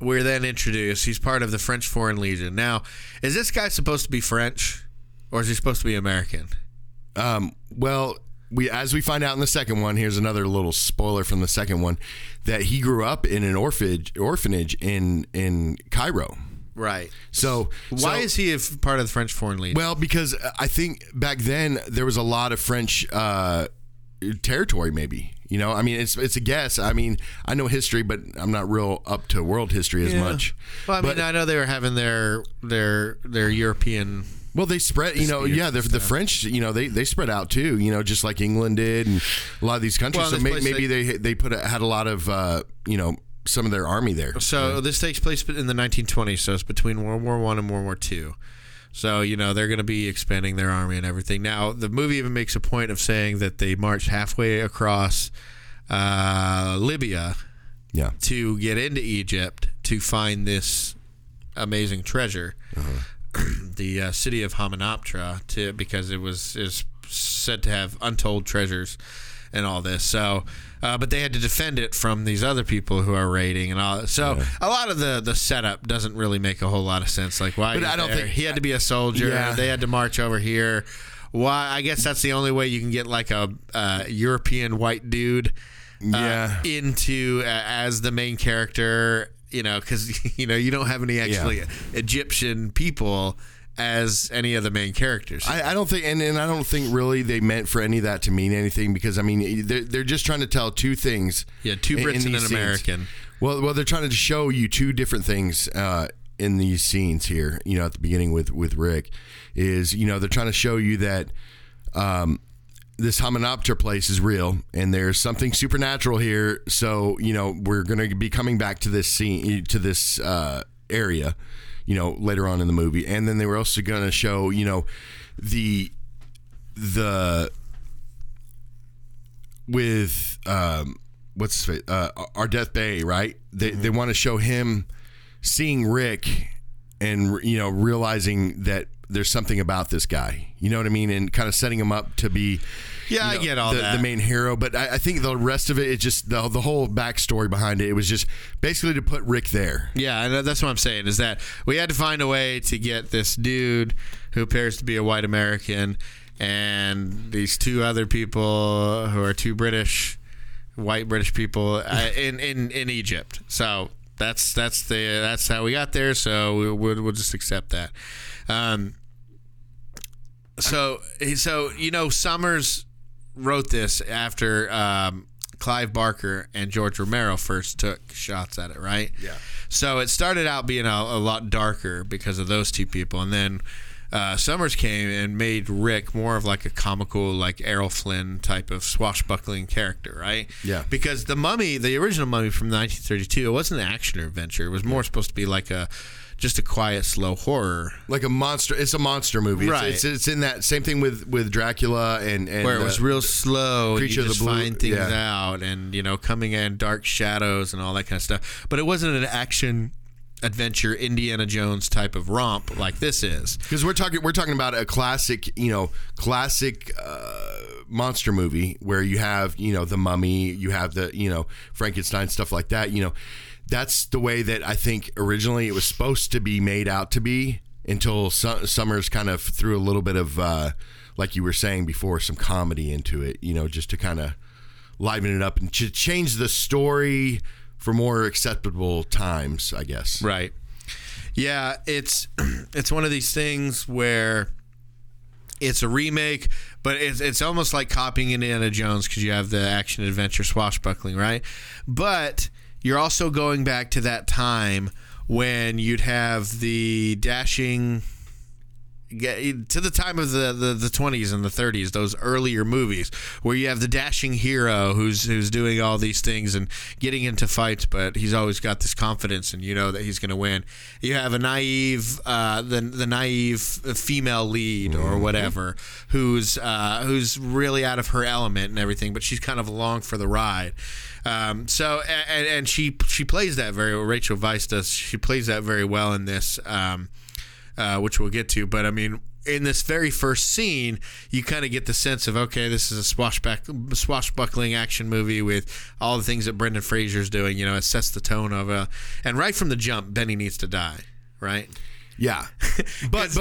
we're then introduced. He's part of the French Foreign Legion. Now, is this guy supposed to be French or is he supposed to be American? Well, as we find out in the second one, here's another little spoiler from the second one, that he grew up in an orphanage in Cairo. Right. So why is he a part of the French Foreign Legion? Well, because I think back then there was a lot of French territory, maybe. You know, I mean, it's a guess. I mean, I know history, but I'm not real up to world history as much. Well, I mean, I know they were having their European. Well, they spread, you know, the French, you know, they spread out too, you know, just like England did and a lot of these countries. Well, so maybe they had a lot of, you know, some of their army there. So this takes place in the 1920s. So it's between World War I and World War II. So, you know, they're going to be expanding their army and everything. Now, the movie even makes a point of saying that they marched halfway across Libya to get into Egypt to find this amazing treasure. Uh-huh. The city of Hamunaptra, because it is said to have untold treasures and all this. So, but they had to defend it from these other people who are raiding and all. So, a lot of the setup doesn't really make a whole lot of sense. Like, why? But I don't think he had to be a soldier. Yeah. They had to march over here. Why? I guess that's the only way you can get like a European white dude into as the main character. You know, because, you know, you don't have any actually Egyptian people as any of the main characters. I don't think, and I don't think really they meant for any of that to mean anything, because, I mean, they're just trying to tell two things. Yeah, two Brits and an American. Scenes. Well, they're trying to show you two different things in these scenes here, you know, at the beginning with Rick, is, you know, they're trying to show you that this Hamunaptra place is real and there's something supernatural here. So, you know, we're going to be coming back to this scene, to this area, you know, later on in the movie. And then they were also going to show, you know, what's his face? Ardeth Bay, right? They want to show him seeing Rick and, you know, realizing that there's something about this guy, you know what I mean? And kind of setting him up to be, you know, I get all that, the main hero. But I think the rest of it is just the whole backstory behind it. It was just basically to put Rick there. Yeah. And that's what I'm saying, is that we had to find a way to get this dude who appears to be a white American and these two other people who are two white British people in Egypt. So that's how we got there. So we'll just accept that. So you know, Sommers wrote this after Clive Barker and George Romero first took shots at it, right? Yeah. So it started out being a lot darker because of those two people, and then Sommers came and made Rick more of like a comical, like Errol Flynn type of swashbuckling character, right? Yeah. Because the Mummy, the original Mummy from 1932, it wasn't an action or adventure. It was more supposed to be like a just a quiet, slow horror, like a monster. It's a monster movie, right? It's in that same thing with Dracula and where it was real slow, Creature of the Blue, find things out, and you know, coming in dark shadows and all that kind of stuff. But it wasn't an action adventure Indiana Jones type of romp like this is, because we're talking about a classic monster movie where you have, you know, the Mummy, you have the, you know, Frankenstein, stuff like that, you know. That's the way that I think originally it was supposed to be made out to be, until Sommers kind of threw a little bit of, like you were saying before, some comedy into it, you know, just to kind of liven it up and to change the story for more acceptable times, I guess. Right. Yeah, it's one of these things where it's a remake, but it's almost like copying Indiana Jones because you have the action-adventure swashbuckling, right? But you're also going back to that time when you'd have the dashing, to the time of the 20s and the 30s, those earlier movies where you have the dashing hero who's doing all these things and getting into fights, but he's always got this confidence and you know that he's going to win. You have a naive, the naive female lead or whatever who's really out of her element and everything, but she's kind of along for the ride. So she plays that very well. Rachel Weisz does. She plays that very well in this, which we'll get to. But I mean, in this very first scene, you kind of get the sense of, okay, this is a swashbuckling action movie with all the things that Brendan Fraser's doing. You know, it sets the tone of a, and right from the jump, Benny needs to die, right? Yeah, but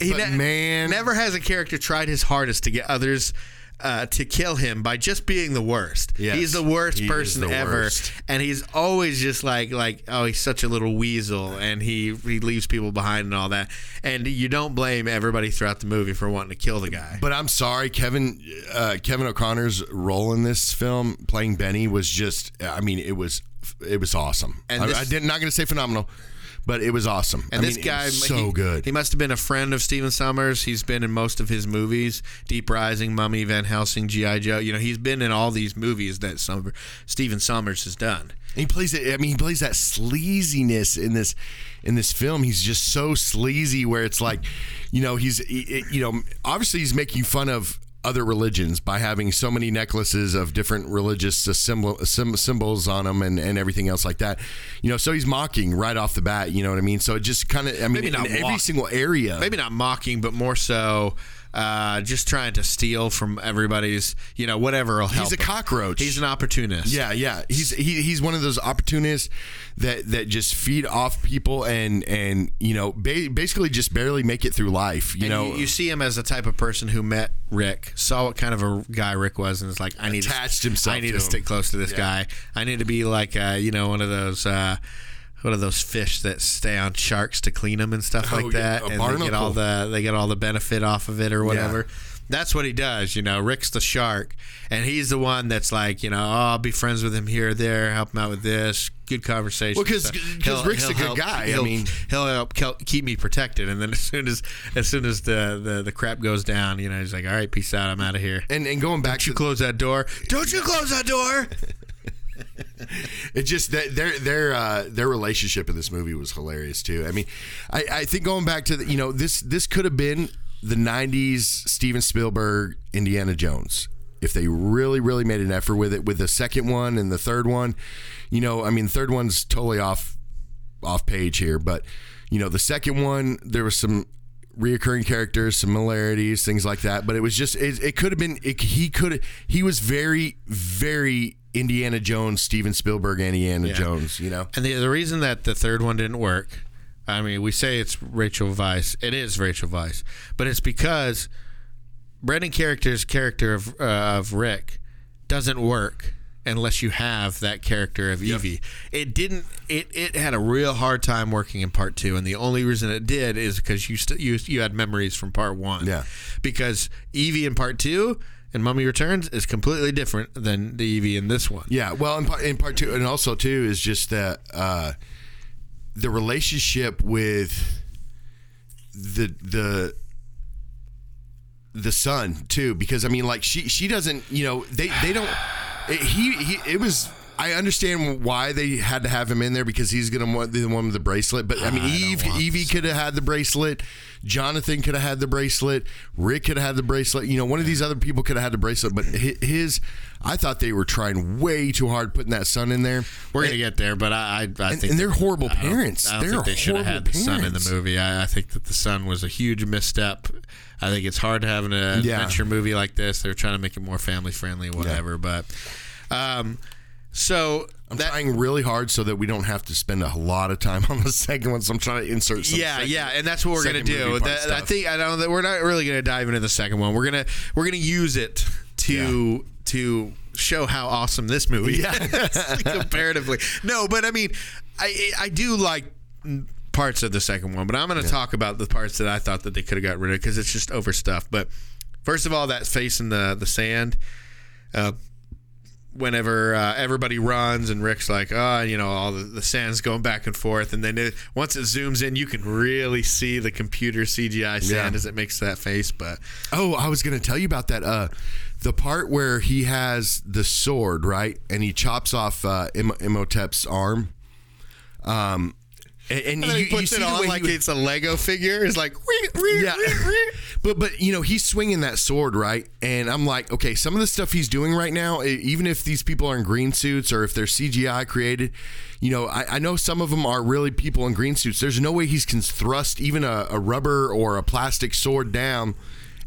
never has a character tried his hardest to get others to kill him by just being the worst. Yes. He's the worst person ever. Worst. And he's always just like, oh, he's such a little weasel and he leaves people behind and all that. And you don't blame everybody throughout the movie for wanting to kill the guy. But I'm sorry, Kevin O'Connor's role in this film playing Benny was just, I mean, it was awesome. And I'm not going to say phenomenal, but it was awesome. And I mean, this guy, so good. He must have been a friend of Stephen Sommers. He's been in most of his movies: Deep Rising, Mummy, Van Helsing, G.I. Joe. You know, he's been in all these movies that Stephen Sommers has done. And he plays it. I mean, he plays that sleaziness in this film. He's just so sleazy, where it's like, you know, obviously he's making fun of other religions by having so many necklaces of different religious symbols on them and everything else like that, you know. So he's mocking right off the bat, you know what I mean? So it just kind of, I mean, every single area, maybe not mocking, but more so just trying to steal from everybody's, you know, whatever will help. He's a cockroach. He's an opportunist. Yeah. He's one of those opportunists that just feed off people and you know, basically just barely make it through life. You know, you see him as the type of person who met Rick, saw what kind of a guy Rick was, and is like, I need to stick close to this guy. I need to be like, you know, one of those fish that stay on sharks to clean them and stuff like that, and they get all the benefit off of it or whatever. Yeah. That's what he does, you know. Rick's the shark, and he's the one that's like, you know, oh, I'll be friends with him here or there, help him out with this, good conversation. Well, because Rick's a good guy. I mean, he'll help keep me protected. And then as soon as the crap goes down, you know, he's like, all right, peace out, I'm out of here. And going back, don't you close that door. It just their relationship in this movie was hilarious too. I mean, I think going back to the, you know, this could have been the '90s Steven Spielberg Indiana Jones if they really really made an effort with it, with the second one and the third one. You know, I mean, the third one's totally off page here, but you know, the second one there was some reoccurring characters, similarities, things like that. But it was just it could have been he was very very Indiana Jones, Steven Spielberg, Indiana Jones, you know. And the reason that the third one didn't work, I mean, we say it's Rachel Weisz. It is Rachel Weisz. But it's because Brendan Fraser's character of Rick doesn't work unless you have that character of Evie. Yep. It didn't. It had a real hard time working in part two, and the only reason it did is because you had memories from part one. Yeah. Because Evie in part two and Mummy Returns is completely different than the Evie in this one. Yeah, well, in part two, and also too is just that the relationship with the the son too, because I mean, like she doesn't, you know, they don't, it was, I understand why they had to have him in there because he's going to want the one with the bracelet. But I mean, Evie could have had the bracelet. Jonathan could have had the bracelet. Rick could have had the bracelet. You know, one of these other people could have had the bracelet. But his, I thought they were trying way too hard putting that son in there. We're going to get there, but I think. And they're horrible parents. I don't think they should have had the son in the movie. I think that the son was a huge misstep. I think it's hard to have an adventure movie like this. They're trying to make it more family friendly, whatever. Yeah. But, so I'm trying really hard so that we don't have to spend a lot of time on the second one. So I'm trying to insert some. Yeah, and that's what we're gonna do. I know that we're not really gonna dive into the second one. We're gonna use it to show how awesome this movie is comparatively. No, but I mean, I do like parts of the second one, but I'm gonna talk about the parts that I thought that they could have got rid of because it's just overstuffed. But first of all, that face in the sand. Whenever everybody runs and Rick's like, all the sand's going back and forth. And then once it zooms in, you can really see the computer CGI sand as it makes that face. But I was going to tell you about that. The part where he has the sword, right? And he chops off Imhotep's arm. And he puts it on like it's a Lego figure. It's like, but you know, he's swinging that sword, right? And I'm like, okay, some of the stuff he's doing right now, even if these people are in green suits or if they're CGI created, you know, I know some of them are really people in green suits. There's no way he can thrust even a rubber or a plastic sword down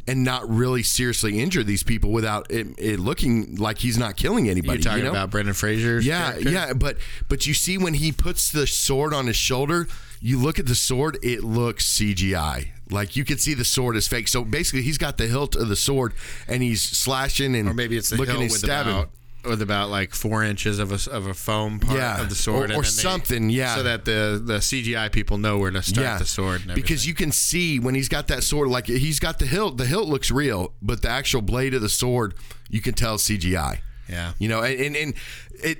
and not really seriously injure these people without it looking like he's not killing anybody. You're talking about Brendan Fraser? Yeah, but you see when he puts the sword on his shoulder, you look at the sword, it looks CGI. Like you could see the sword is fake. So basically, he's got the hilt of the sword and he's slashing and or maybe it's the hilt and stabbing. With about like 4 inches of a foam part of the sword, or something, so that the CGI people know where to start the sword, and because you can see when he's got that sword, like he's got the hilt. The hilt looks real, but the actual blade of the sword, you can tell CGI. Yeah, you know, and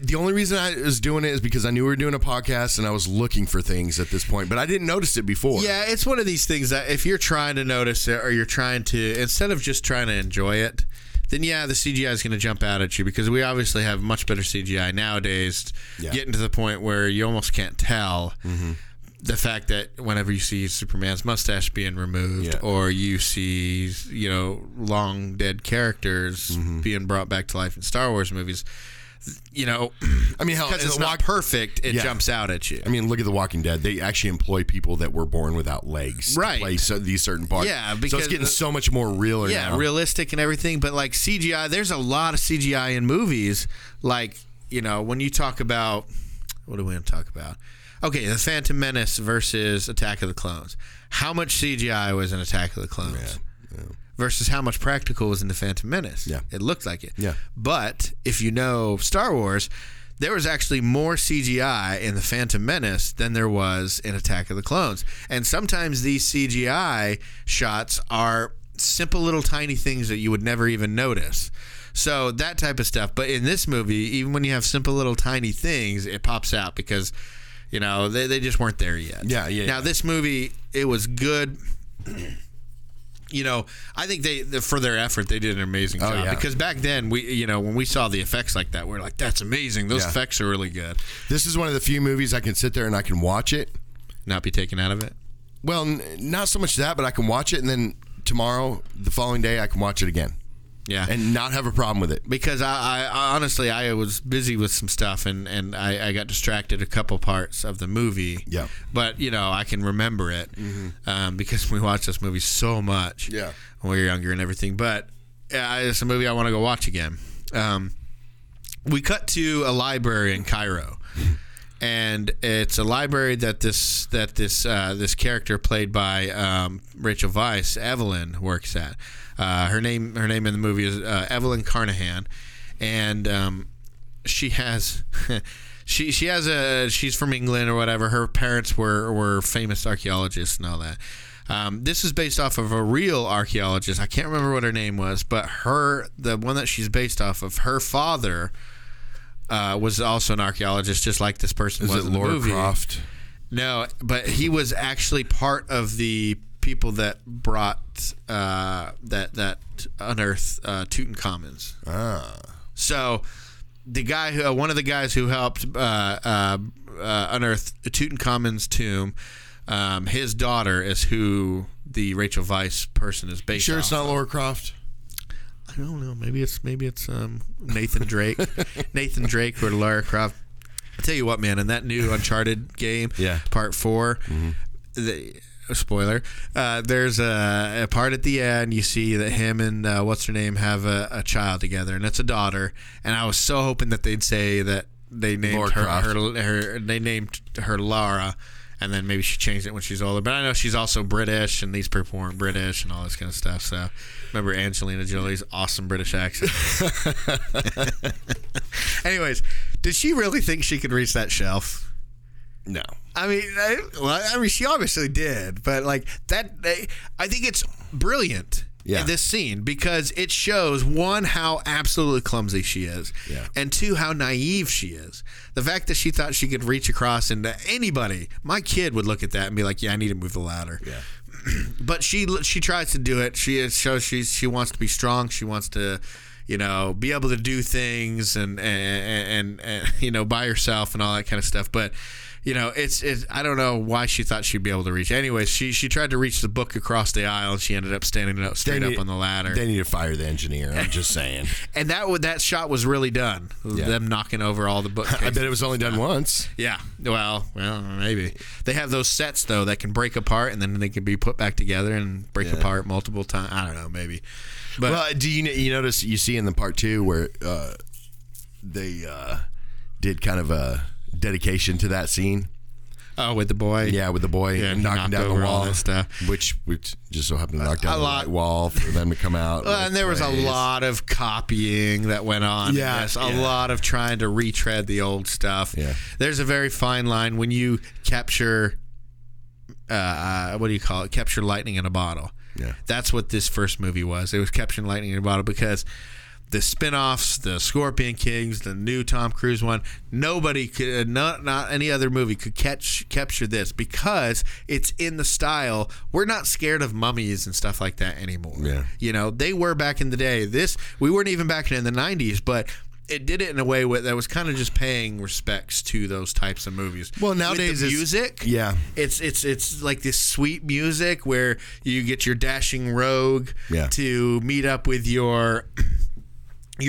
the only reason I was doing it is because I knew we were doing a podcast and I was looking for things at this point, but I didn't notice it before. Yeah, it's one of these things that if you're trying to notice it or you're trying to instead of just trying to enjoy it. Then, the CGI is going to jump out at you because we obviously have much better CGI nowadays, getting to the point where you almost can't tell the fact that whenever you see Superman's mustache being removed or you see, long dead characters being brought back to life in Star Wars movies, I mean, because it's not perfect, it jumps out at you. I mean, look at The Walking Dead. They actually employ people that were born without legs to play these certain parts. Yeah, because so it's getting so much more real now. Realistic and everything. But like CGI, there's a lot of CGI in movies. Like, when you talk about, what do we want to talk about? Okay, The Phantom Menace versus Attack of the Clones. How much CGI was in Attack of the Clones? Yeah. Versus how much practical was in The Phantom Menace. Yeah. It looked like it. Yeah. But if you know Star Wars, there was actually more CGI in The Phantom Menace than there was in Attack of the Clones. And sometimes these CGI shots are simple little tiny things that you would never even notice. So that type of stuff. But in this movie, even when you have simple little tiny things, it pops out because, they just weren't there yet. Yeah. Now, this movie, it was good. I think for their effort, they did an amazing job. Yeah. Because back then, we when we saw the effects like that, we were like, that's amazing. Those effects are really good. This is one of the few movies I can sit there and I can watch it. Not be taken out of it? Well, not so much that, but I can watch it, and then tomorrow, the following day, I can watch it again. Yeah. And not have a problem with it. Because I honestly, I was busy with some stuff, and I got distracted a couple parts of the movie. Yeah. But, I can remember it because we watched this movie so much when we were younger and everything. But it's a movie I want to go watch again. We cut to a library in Cairo. And it's a library that this character played by Rachel Weisz, Evelyn, works at. Her name in the movie is Evelyn Carnahan, and she has she's from England or whatever. Her parents were famous archaeologists and all that. This is based off of a real archaeologist. I can't remember what her name was, but the one that she's based off of, her father. Was also an archaeologist, just like this person was in the movie. Is it Laura Croft? No, but he was actually part of the people that brought that unearthed Tutankhamun's. Ah. So the guy who one of the guys who helped unearth Tutankhamun's tomb, his daughter is who the Rachel Weisz person is based on. Sure, it's not Lara Croft. I don't know. Maybe it's Nathan Drake. Nathan Drake or Lara Croft. I tell you what, man, in that new Uncharted game, Part 4, mm-hmm. Spoiler. There's a part at the end you see that him and what's her name have a child together, and it's a daughter. And I was so hoping that they'd say that they named her Lara, and then maybe she changed it when she's older. But I know she's also British, and these people weren't British, and all this kind of stuff. So remember Angelina Jolie's awesome British accent. Anyways, did she really think she could reach that shelf? No. I mean, she obviously did, but like that, I think it's brilliant in this scene because it shows one, how absolutely clumsy she is, and two, how naive she is. The fact that she thought she could reach across into anybody, my kid would look at that and be like, "Yeah, I need to move the ladder." Yeah. But she tries to do it. She wants to be strong. She wants to, you know, be able to do things and you know, by herself and all that kind of stuff, but. You know, it's I don't know why she thought she'd be able to reach. Anyways, she tried to reach the book across the aisle, and she ended up standing up straight up on the ladder. They need to fire the engineer. I'm just saying. And that shot was really done. Yeah. Them knocking over all the bookcases. I bet it was only done once. Yeah. Well, maybe they have those sets though that can break apart and then they can be put back together and break apart multiple times. I don't know, maybe. But do you notice you see in the part 2 where they did kind of a dedication to that scene. Oh, with the boy. Yeah, with the boy and knocking down the wall, which just so happened to knock down the right wall for them to come out. And there was a lot of copying that went on. Yes, a lot of trying to retread the old stuff. Yeah, there's a very fine line when you capture, what do you call it? Capture lightning in a bottle. Yeah, that's what this first movie was. It was capturing lightning in a bottle because. The spin-offs, the Scorpion Kings, the new Tom Cruise one, nobody could, not any other movie could capture this because it's in the style. We're not scared of mummies and stuff like that anymore. Yeah. You know, they were back in the day. We weren't even back in the 90s, but it did it in a way that was kind of just paying respects to those types of movies. Well, nowadays with the music, it's like this sweet music where you get your dashing rogue to meet up with your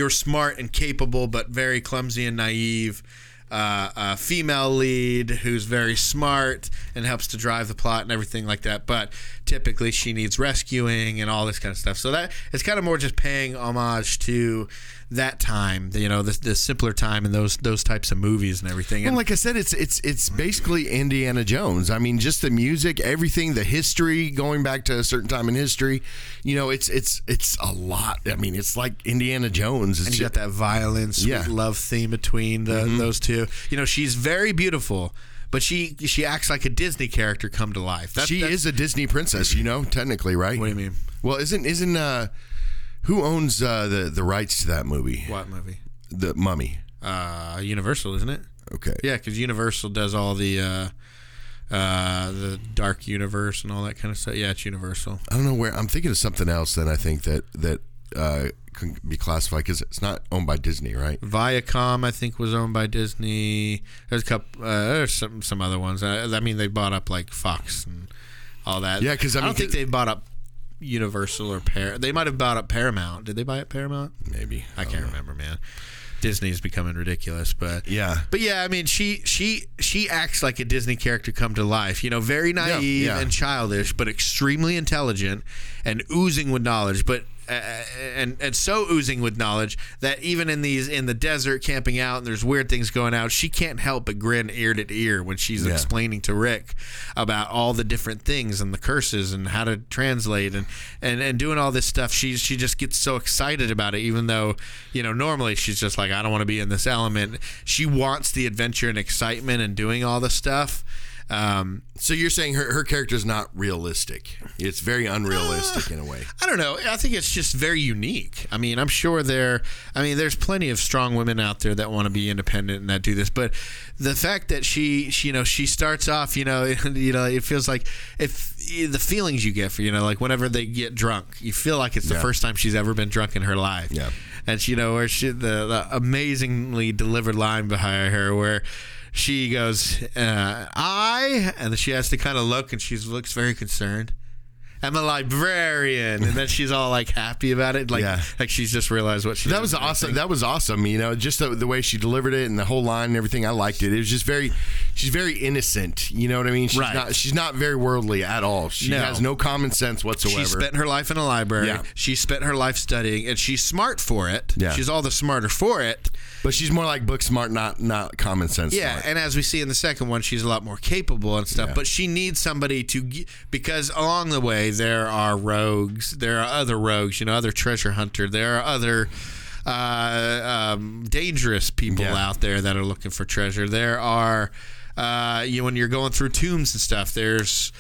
smart and capable but very clumsy and naive female lead who's very smart and helps to drive the plot and everything like that. But typically she needs rescuing and all this kind of stuff. So that it's kind of more just paying homage to that time, you know, the simpler time and those types of movies and everything. Well, like I said, it's basically Indiana Jones. I mean, just the music, everything, the history, going back to a certain time in history. You know, it's a lot. I mean, it's like Indiana Jones. It's and you got that violin, sweet love theme between those two. You know, she's very beautiful. But she acts like a Disney character come to life. She is a Disney princess, you know, technically, right? What do you mean? Well, isn't who owns the rights to that movie? What movie? The Mummy. Universal, isn't it? Okay. Yeah, because Universal does all the Dark Universe and all that kind of stuff. Yeah, it's Universal. I don't know where I'm thinking of something else. Then I think that can be classified because it's not owned by Disney, right? Viacom, I think, was owned by Disney. There's a couple, there's some other ones. I mean, they bought up like Fox and all that. Yeah, because I mean, don't think they bought up Universal or Paramount. They might have bought up Paramount. Did they buy up Paramount? Maybe I can't remember, man. Disney's becoming ridiculous, but yeah, I mean, she acts like a Disney character come to life. You know, very naive and childish, but extremely intelligent and oozing with knowledge. But and so oozing with knowledge that even in the desert camping out and there's weird things going out, she can't help but grin ear to ear when she's explaining to Rick about all the different things and the curses and how to translate and doing all this stuff. She just gets so excited about it, even though, you know, normally she's just like, I don't want to be in this element. She wants the adventure and excitement and doing all this stuff. So you're saying her character's not realistic. It's very unrealistic in a way. I don't know. I think it's just very unique. I mean, I'm sure there's plenty of strong women out there that want to be independent and that do this, but the fact that she starts off, it feels like the feelings you get for, like whenever they get drunk, you feel like it's the first time she's ever been drunk in her life. Yeah. And where the amazingly delivered line behind her where she goes, and then she has to kind of look, and she looks very concerned. I'm a librarian, and then she's all like happy about it, like she's just realized what she. That was awesome. That was awesome. Just the way she delivered it and the whole line and everything. I liked it. It was just very. She's very innocent. You know what I mean? She's not. She's not very worldly at all. She has no common sense whatsoever. She spent her life in a library. Yeah. She spent her life studying, and she's smart for it. Yeah. She's all the smarter for it. But she's more like book smart, not common sense. Yeah, smart. And as we see in the second one, she's a lot more capable and stuff. Yeah. But she needs somebody because along the way. There are rogues. There are other rogues. Other treasure hunter. There are other dangerous people out there that are looking for treasure. There are when you're going through tombs and stuff. There's,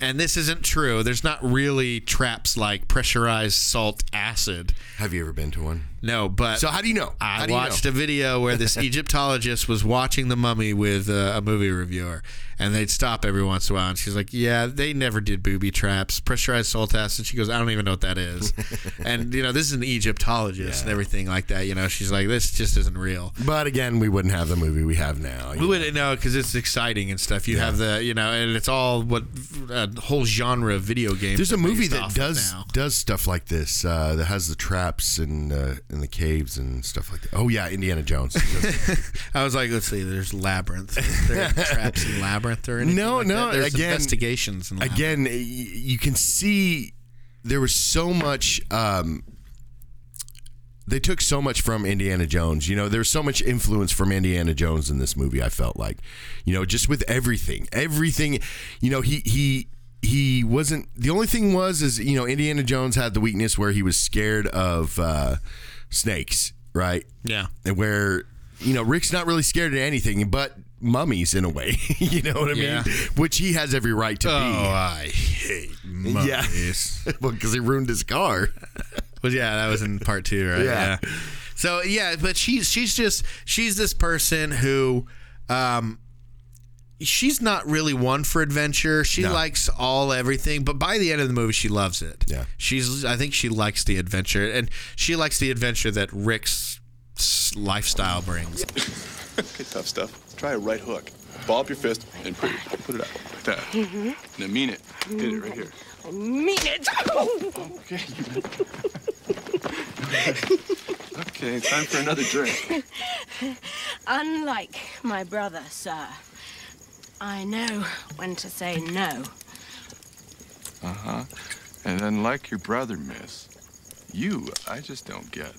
and this isn't true. There's not really traps like pressurized salt acid. Have you ever been to one? No, but so how do you know? I watched a video where this Egyptologist was watching The Mummy with a movie reviewer, and they'd stop every once in a while, and she's like, "Yeah, they never did booby traps, pressurized salt acid." She goes, "I don't even know what that is," and this is an Egyptologist and everything like that. She's like, "This just isn't real." But again, we wouldn't have the movie we have now. We wouldn't know because it's exciting and stuff. You have the and it's all what a whole genre of video games. There's a movie that does stuff like this that has the traps and. In the caves and stuff like that. Oh yeah, Indiana Jones. I was like, let's see. There's Labyrinth. Is there traps in Labyrinth or anything? No. There's investigations. In Labyrinth. Again, you can see there was so much. They took so much from Indiana Jones. There's so much influence from Indiana Jones in this movie. I felt like, just with everything. He wasn't. The only thing was Indiana Jones had the weakness where he was scared of. Snakes, right? Yeah. And where, Rick's not really scared of anything but mummies in a way. You know what I mean? Which he has every right to be. Oh, I hate mummies. Yeah. Well, because he ruined his car. Well, yeah, that was in part 2, right? Yeah. So, yeah, but she's this person who, she's not really one for adventure. She likes everything, but by the end of the movie, she loves it. Yeah, I think she likes the adventure, and she likes the adventure that Rick's lifestyle brings. Okay, tough stuff. Try a right hook. Ball up your fist and put it up like that. Mm-hmm. Now mean it. Did it right here. I mean it. Okay. Okay, time for another drink. Unlike my brother, sir. I know when to say no. Uh-huh. And then like your brother, miss, I just don't get.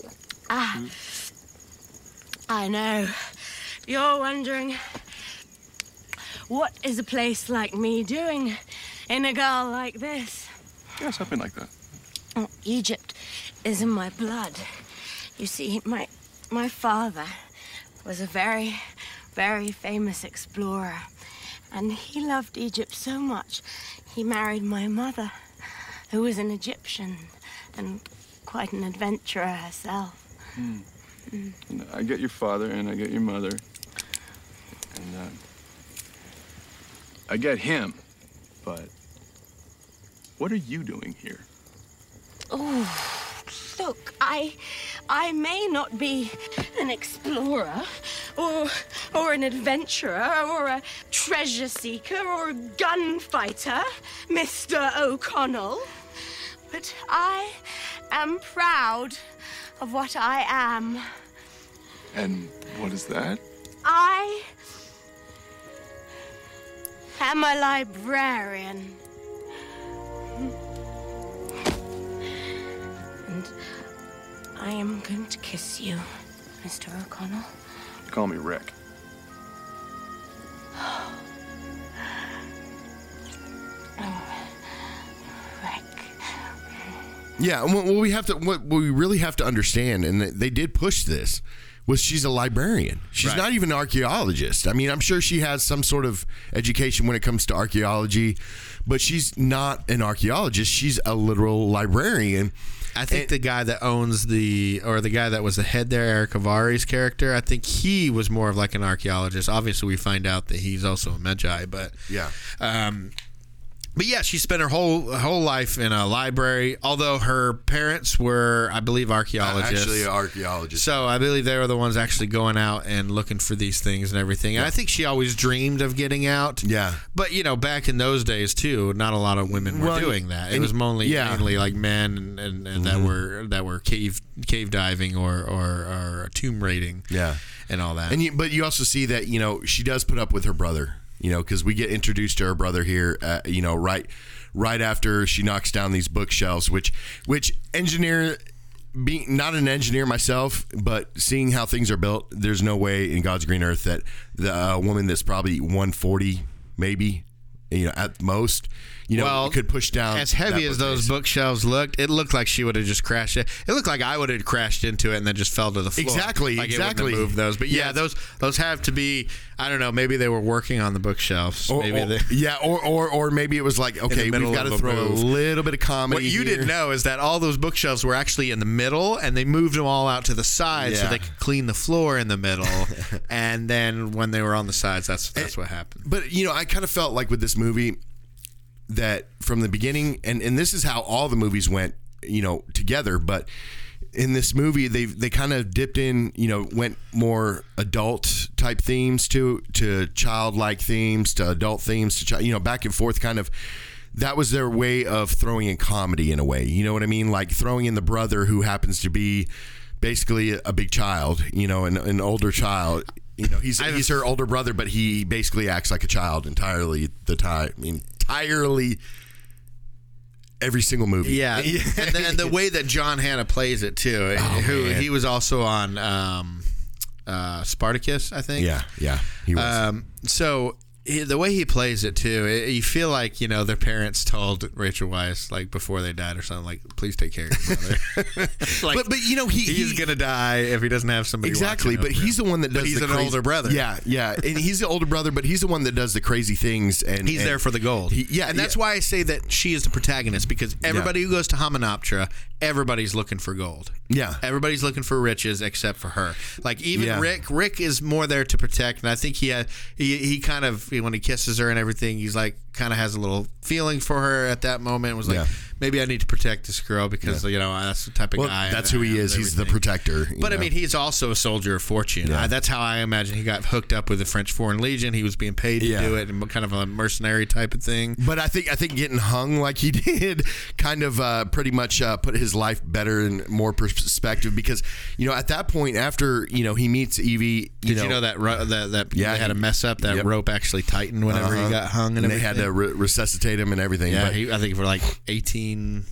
I know. You're wondering, what is a place like me doing in a girl like this? Yeah, something like that. Oh, Egypt is in my blood. You see, my father was a very, very famous explorer. And he loved Egypt so much, he married my mother, who was an Egyptian and quite an adventurer herself. Mm. Mm. I get your father and I get your mother. And I get him, but what are you doing here? Oh, look, I may not be an explorer or an adventurer or a treasure seeker or a gunfighter, Mr. O'Connell, but I am proud of what I am. And what is that? I am a librarian. And I am going to kiss you, Mr. O'Connell. Call me Rick. Oh, Rick. Yeah, well, we really have to understand, and they did push this, was she's a librarian. She's right. Not even an archaeologist. I mean, I'm sure she has some sort of education when it comes to archaeology, but she's not an archaeologist. She's a literal librarian. I think the guy that owns the guy that was the head there, Eric Avari's character, I think he was more of like an archaeologist. Obviously, we find out that he's also a Medjai, but yeah. But yeah, she spent her whole life in a library, although her parents were, I believe, archaeologists. Actually, archaeologists. So I believe they were the ones actually going out and looking for these things and everything. Yeah. And I think she always dreamed of getting out. Yeah. But, you know, back in those days, too, not a lot of women were doing that. It was mainly like men and mm-hmm. that were cave diving or tomb raiding. Yeah. And all that. But you also see that, you know, she does put up with her brother. You know, because we get introduced to her brother here, you know, right after she knocks down these bookshelves, which engineer, being not an engineer myself, but seeing how things are built, there's no way in God's green earth that the woman that's probably 140, maybe, you know, at most, you know, could push down. As heavy as those bookshelves looked, it looked like she would have just crashed it. It looked like I would have crashed into it and then just fell to the floor. Exactly, like exactly. It wouldn't have moved those, but yeah, those have to be. I don't know. Maybe they were working on the bookshelves. Or maybe it was like, okay, we've got to throw a little bit of comedy. What you didn't know is that all those bookshelves were actually in the middle, and they moved them all out to the side so they could clean the floor in the middle. And then when they were on the sides, that's what happened. But you know, I kind of felt like with this movie, that from the beginning, and this is how all the movies went, you know, together. But in this movie, they kind of dipped in, you know, went more adult type themes to childlike themes, to adult themes, to you know, back and forth kind of. That was their way of throwing in comedy in a way. You know what I mean? Like throwing in the brother who happens to be basically a big child, you know, an older child. You know, he's her older brother, but he basically acts like a child entirely the time. I mean, entirely every single movie. Yeah. and the way that John Hannah plays it too, he was also on Spartacus, I think. Yeah, he was. The way he plays it too, you feel like, you know, their parents told Rachel Weisz, like, before they died or something, like, please take care of your mother. Like, but you know, he's gonna die if he doesn't have somebody. Exactly, but he's the one that does. But he's an older brother. Yeah, and he's the older brother, but he's the one that does the crazy things, and he's there for the gold. And that's why I say that she is the protagonist, because everybody who goes to Hamunaptra, everybody's looking for gold. Yeah, everybody's looking for riches except for her. Like, even Rick is more there to protect, and I think he kind of. When he kisses her and everything, he's like, kind of has a little feeling for her at that moment. Was like, maybe I need to protect this girl because you know, that's the type of guy. That's who he is. He's the protector. But I mean, he's also a soldier of fortune. Yeah. That's how I imagine he got hooked up with the French Foreign Legion. He was being paid to do it, and kind of a mercenary type of thing. But I think getting hung like he did kind of pretty much put his life better and more perspective, because you know, at that point, after you know, he meets Evie. Did you know that they had a mess up. That rope actually tightened whenever he got hung, and everything. They had to resuscitate him and everything. Yeah, I think for like 18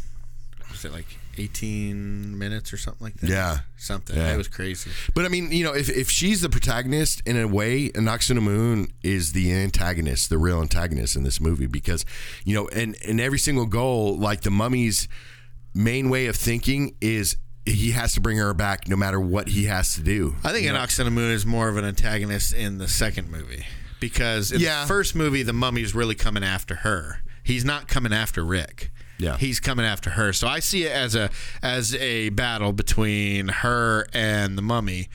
minutes or something like that. Yeah. Something. Yeah. It was crazy. But I mean, you know, if she's the protagonist in a way, Anck-su-namun is the antagonist, the real antagonist in this movie, because, you know, and every single goal, like the mummy's main way of thinking is he has to bring her back no matter what he has to do. I think Anck-su-namun is more of an antagonist in the second movie. Because in the first movie, the mummy's really coming after her. He's not coming after Rick. Yeah. He's coming after her. So I see it as a battle between her and the mummy,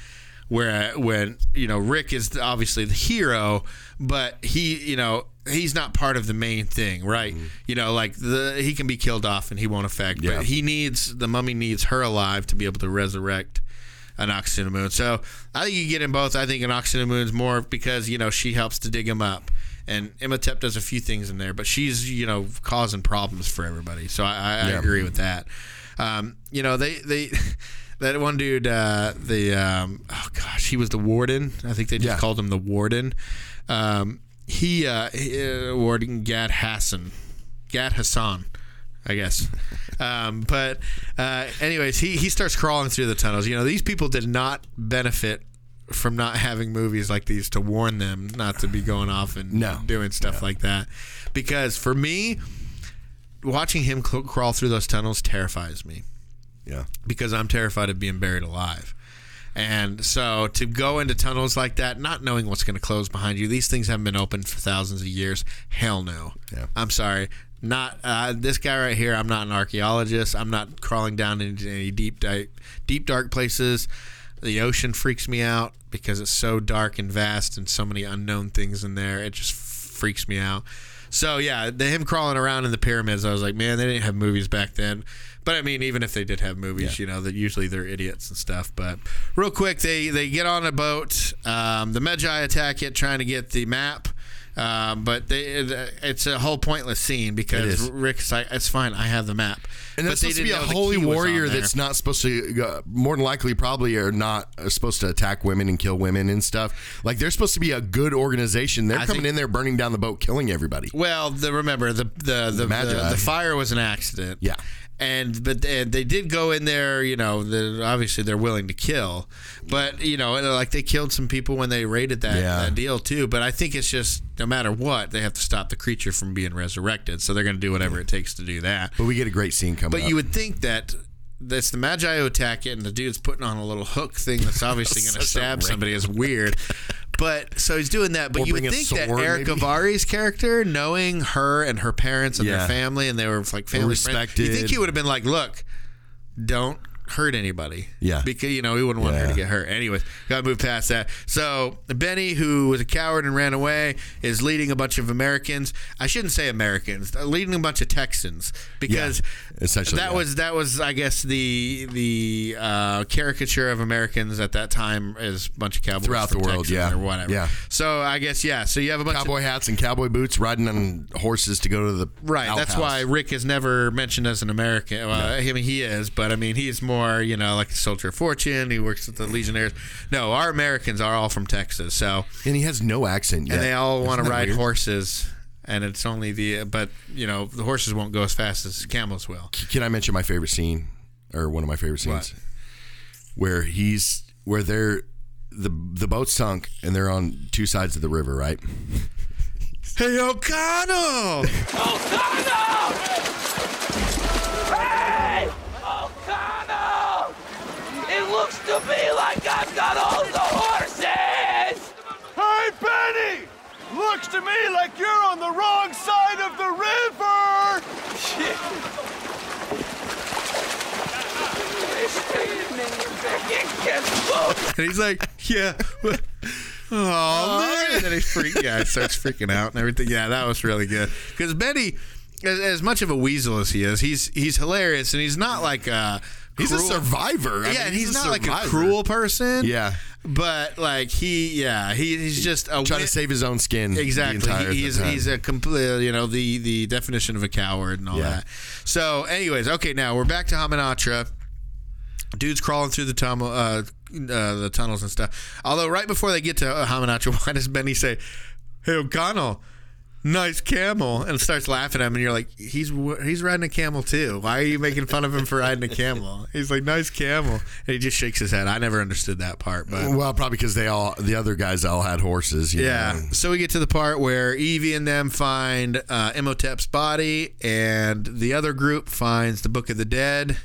when you know, Rick is obviously the hero, but he, you know, he's not part of the main thing, right? Mm-hmm. You know, like he can be killed off and he won't affect. Yeah. But the mummy needs her alive to be able to resurrect Anck-su-namun. So I think you get in both. I think Anck-su-namun's more because, you know, she helps to dig him up, and Imhotep does a few things in there, but she's, you know, causing problems for everybody. So I agree with that. You know, they that one dude, he was the warden. I think they just called him the warden. Warden Gad Hassan. I guess. Anyways, he starts crawling through the tunnels. You know, these people did not benefit from not having movies like these to warn them not to be going off and doing stuff like that. Because for me, watching him crawl through those tunnels terrifies me. Yeah. Because I'm terrified of being buried alive. And so to go into tunnels like that, not knowing what's going to close behind you, these things haven't been open for thousands of years. Hell no. Yeah. I'm sorry. Not this guy right here. I'm not an archaeologist. I'm not crawling down into any deep, dark places. The ocean freaks me out because it's so dark and vast and so many unknown things in there. It just freaks me out. So, yeah, him crawling around in the pyramids, I was like, man, they didn't have movies back then. But, I mean, even if they did have movies, you know, that usually they're idiots and stuff. But real quick, they get on a boat. The Medjai attack it, trying to get the map. But it's a whole pointless scene because Rick's like, it's fine, I have the map. And that's supposed to be a holy warrior that's not supposed to, more than likely probably are supposed to attack women and kill women and stuff. Like, they're supposed to be a good organization. They're coming in there, burning down the boat, killing everybody. Well, remember, the fire was an accident. Yeah. But they did go in there, you know, obviously they're willing to kill. But, you know, like they killed some people when they raided that deal too. But I think it's just no matter what, they have to stop the creature from being resurrected. So they're going to do whatever it takes to do that. But we get a great scene coming up. But you would think that that's the Magi who attack it, and the dude's putting on a little hook thing that's obviously going to stab somebody. It's weird. But so he's doing that. But you would think that Eric Avari's character, knowing her and her parents and their family, and they were like family friends, you think he would have been like, "Look, don't hurt anybody." Yeah, because you know he wouldn't want her to get hurt. Anyways, gotta move past that. So Benny, who was a coward and ran away, is leading a bunch of Americans. I shouldn't say Americans. Leading a bunch of Texans because essentially that was I guess the caricature of Americans at that time is a bunch of cowboys throughout the world, or whatever. Yeah. So I guess so you have a bunch cowboy of hats and cowboy boots riding on horses to go to the outhouse. That's why Rick is never mentioned as an American. I mean he is, but I mean he is more. Or, you know, like the Soldier of Fortune. He works with the Legionnaires. No, our Americans are all from Texas. So and he has no accent yet. And they all want to ride horses. And it's only but, you know, the horses won't go as fast as camels will. Can I mention my favorite scene? Or one of my favorite scenes? What? Where they're, the boat sunk and they're on two sides of the river, right? Hey, O'Connell! O'Connell! Hey! Looks to me like I've got all the horses! Hey, Benny! Looks to me like you're on the wrong side of the river! Shit! And he's like, oh, man! And then he starts freaking out and everything. Yeah, that was really good. Because Benny, as much of a weasel as he is, he's hilarious, and he's not like he's a survivor. I mean, he's not like a cruel person. Yeah. But, like, he's just a... Trying to save his own skin. Exactly. He's a complete, you know, the definition of a coward and all that. So, anyways, okay, now we're back to Hamunaptra. Dude's crawling through the tunnels and stuff. Although, right before they get to Hamunaptra, why does Benny say, "Hey, O'Connell, nice camel," and starts laughing at him, and you're like, he's riding a camel too. Why are you making fun of him for riding a camel? He's like, "Nice camel," and he just shakes his head. I never understood that part, but well, probably because the other guys all had horses. You know? So we get to the part where Evie and them find Imhotep's body, and the other group finds the Book of the Dead.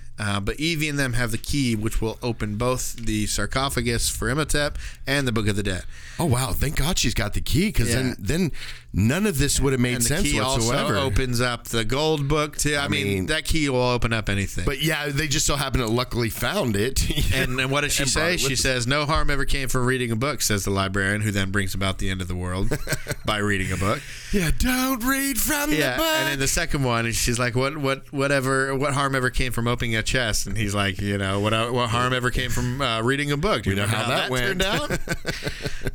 But Evie and them have the key, which will open both the sarcophagus for Imhotep and the Book of the Dead. Oh, wow. Thank God she's got the key, because then none of this would have made sense whatsoever. And the key also opens up the gold book, too. I mean, that key will open up anything. But, yeah, they just so happen to luckily found it. and what does she say? She says, "No harm ever came from reading a book," says the librarian, who then brings about the end of the world by reading a book. Yeah, don't read from the book. And then the second one, she's like, what harm ever came from opening a chest, and he's like, you know, what harm ever came from reading a book? You know how that went. Turned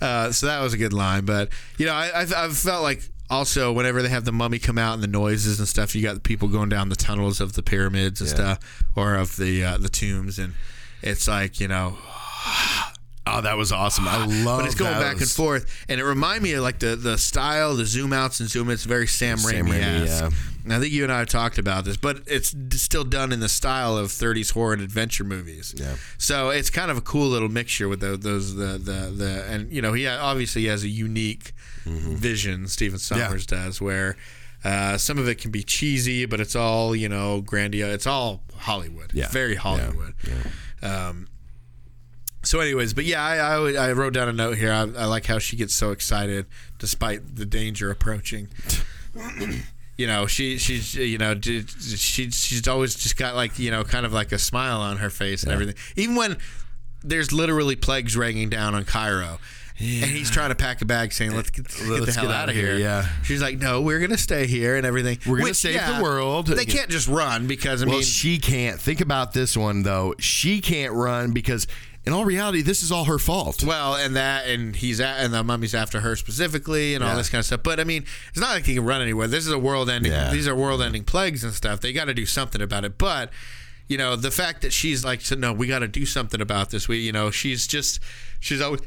out? So that was a good line. But, you know, I've felt like also whenever they have the mummy come out and the noises and stuff, you got the people going down the tunnels of the pyramids and stuff, or of the tombs, and it's like, you know... Oh, that was awesome. I love that. But it's going back and forth. And it reminded me of like the style, the zoom outs and zoom ins, very Sam Raimi-esque. Yeah. And I think you and I have talked about this, but it's still done in the style of 30s horror and adventure movies. Yeah. So it's kind of a cool little mixture with those and you know, he obviously has a unique vision, Stephen Sommers does, where some of it can be cheesy, but it's all, you know, grandiose. It's all Hollywood. Yeah. Very Hollywood. Yeah. So anyways, but yeah, I wrote down a note here. I like how she gets so excited despite the danger approaching. You know, she's you know, she's always just got like, you know, kind of like a smile on her face and everything. Even when there's literally plagues raining down on Cairo. Yeah. And he's trying to pack a bag saying, let's get the hell out of here. Yeah. She's like, no, we're going to stay here and everything. We're going to save the world. They can't just run because, I mean. Well, she can't. Think about this one, though. She can't run because, in all reality, this is all her fault. Well, and that, and and the mummy's after her specifically and all this kind of stuff. But, I mean, it's not like he can run anywhere. This is a world-ending. Yeah. These are world-ending plagues and stuff. They got to do something about it. But, you know, the fact that she's like, no, we got to do something about this. We, you know, she's always.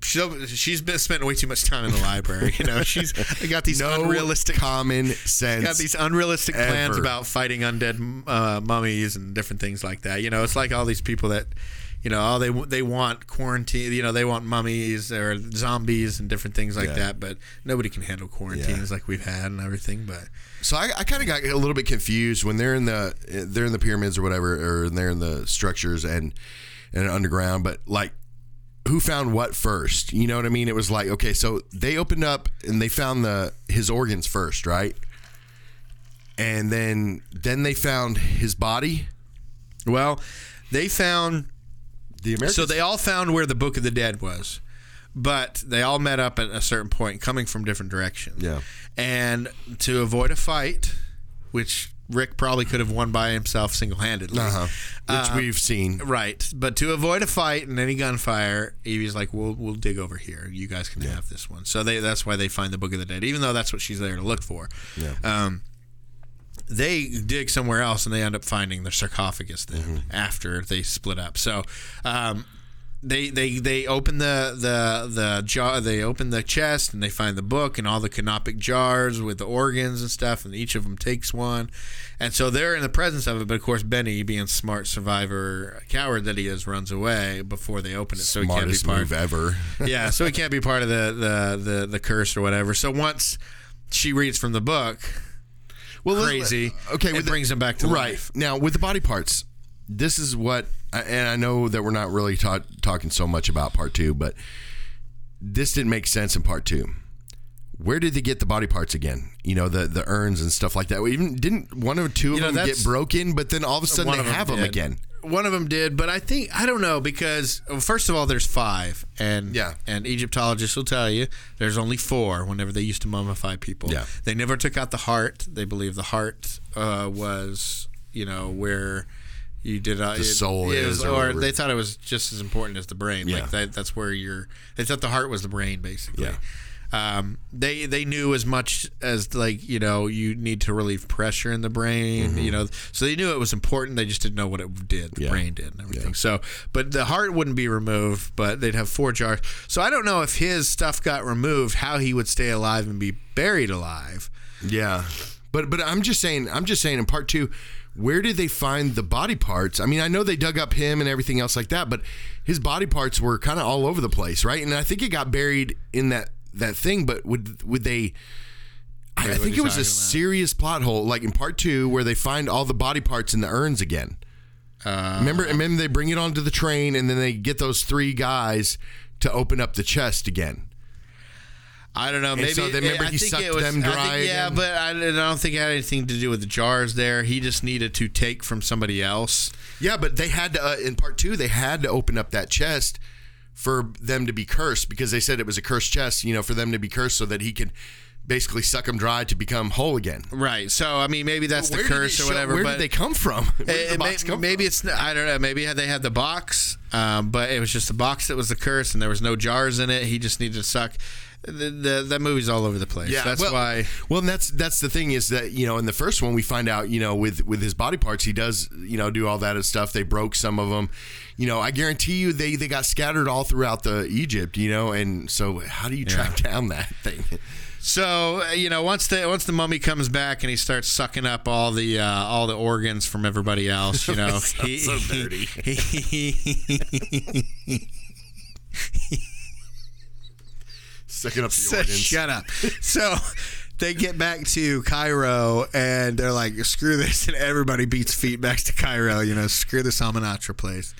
She's been spending way too much time in the library. You know, she's got these unrealistic common sense. Got these unrealistic plans about fighting undead mummies and different things like that. You know, it's like all these people that, you know, all they want quarantine. You know, they want mummies or zombies and different things like that. But nobody can handle quarantines like we've had and everything. But so I kind of got a little bit confused when they're in the pyramids or whatever, or they're in the structures and underground. But like. Who found what first? You know what I mean? It was like, okay, so they opened up and they found his organs first, right? And then they found his body. Well, they found the Americans. So they all found where the Book of the Dead was, but they all met up at a certain point, coming from different directions. Yeah, and to avoid a fight, which. Rick probably could have won by himself single-handedly. Uh-huh. Which we've seen. Right. But to avoid a fight and any gunfire, Evie's like, we'll dig over here. You guys can have this one. So that's why they find the Book of the Dead, even though that's what she's there to look for. Yeah. They dig somewhere else, and they end up finding the sarcophagus then after they split up. So they open the jar, they open the chest, and they find the book and all the canopic jars with the organs and stuff, and each of them takes one, and so they're in the presence of it. But of course, Benny, being smart survivor coward that he is, runs away before they open it. So smartest he can't be part move ever. Yeah, so he can't be part of the curse or whatever. So once she reads from the book, crazy. Okay, it brings him back to life. Now with the body parts. This is what, and I know that we're not really talking so much about part two, but this didn't make sense in part two. Where did they get the body parts again? You know, the urns and stuff like that. Even didn't one or two of them get broken, but then all of a sudden they have them again. One of them did, but I don't know because, well, first of all, there's five, and Egyptologists will tell you there's only four whenever they used to mummify people. Yeah. They never took out the heart. They believe the heart was, you know, where... You did the soul is, or they thought it was just as important as the brain. Yeah. Like that's where they thought the heart was the brain, basically. Yeah. They knew as much as like, you know, you need to relieve pressure in the brain. You know, so they knew it was important. They just didn't know what it did. The brain did and everything. Yeah. So, but the heart wouldn't be removed. But they'd have four jars. So I don't know if his stuff got removed, how he would stay alive and be buried alive. Yeah. But I'm just saying in part two. Where did they find the body parts? I mean, I know they dug up him and everything else like that, but his body parts were kind of all over the place, right? And I think it got buried in that thing, but would they... I think it was a serious plot hole, like in part two, where they find all the body parts in the urns again. Remember, they bring it onto the train, and then they get those three guys to open up the chest again. I don't know. Maybe so they remember he sucked them dry. But I don't think it had anything to do with the jars there. He just needed to take from somebody else. Yeah, but they had to, in part two, they had to open up that chest for them to be cursed because they said it was a cursed chest, you know, for them to be cursed so that he could basically suck them dry to become whole again. Right. So, I mean, maybe that's the curse or whatever. Where did they come from? Maybe it's, I don't know. Maybe they had the box, but it was just the box that was the curse and there was no jars in it. He just needed to suck. That movie's all over the place. Yeah, that's why. Well, and that's the thing is that, you know, in the first one we find out, you know, with his body parts, he does, you know, do all that stuff. They broke some of them. You know, I guarantee you they got scattered all throughout Egypt, you know, and so how do you track down that thing? So, you know, once the mummy comes back and he starts sucking up all the organs from everybody else, you know, he's so dirty. Sucking up the organs. Shut up. So they get back to Cairo and they're like, screw this. And everybody beats feet back to Cairo. You know, screw this Hamunaptra place.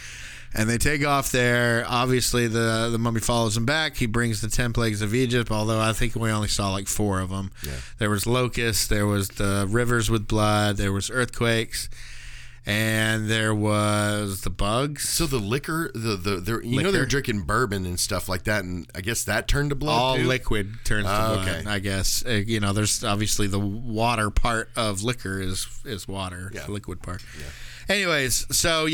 And they take off there. Obviously, the mummy follows them back. He brings the 10 plagues of Egypt, although I think we only saw like 4 of them. Yeah. There was locusts. There was the rivers with blood. There was earthquakes. And there was the bugs. So the liquor, you know they're drinking bourbon and stuff like that, and I guess that turned to blood. All liquid turns to blood. Okay. I guess you know. There's obviously the water part of liquor is water, yeah. The liquid part. Yeah. Anyways, so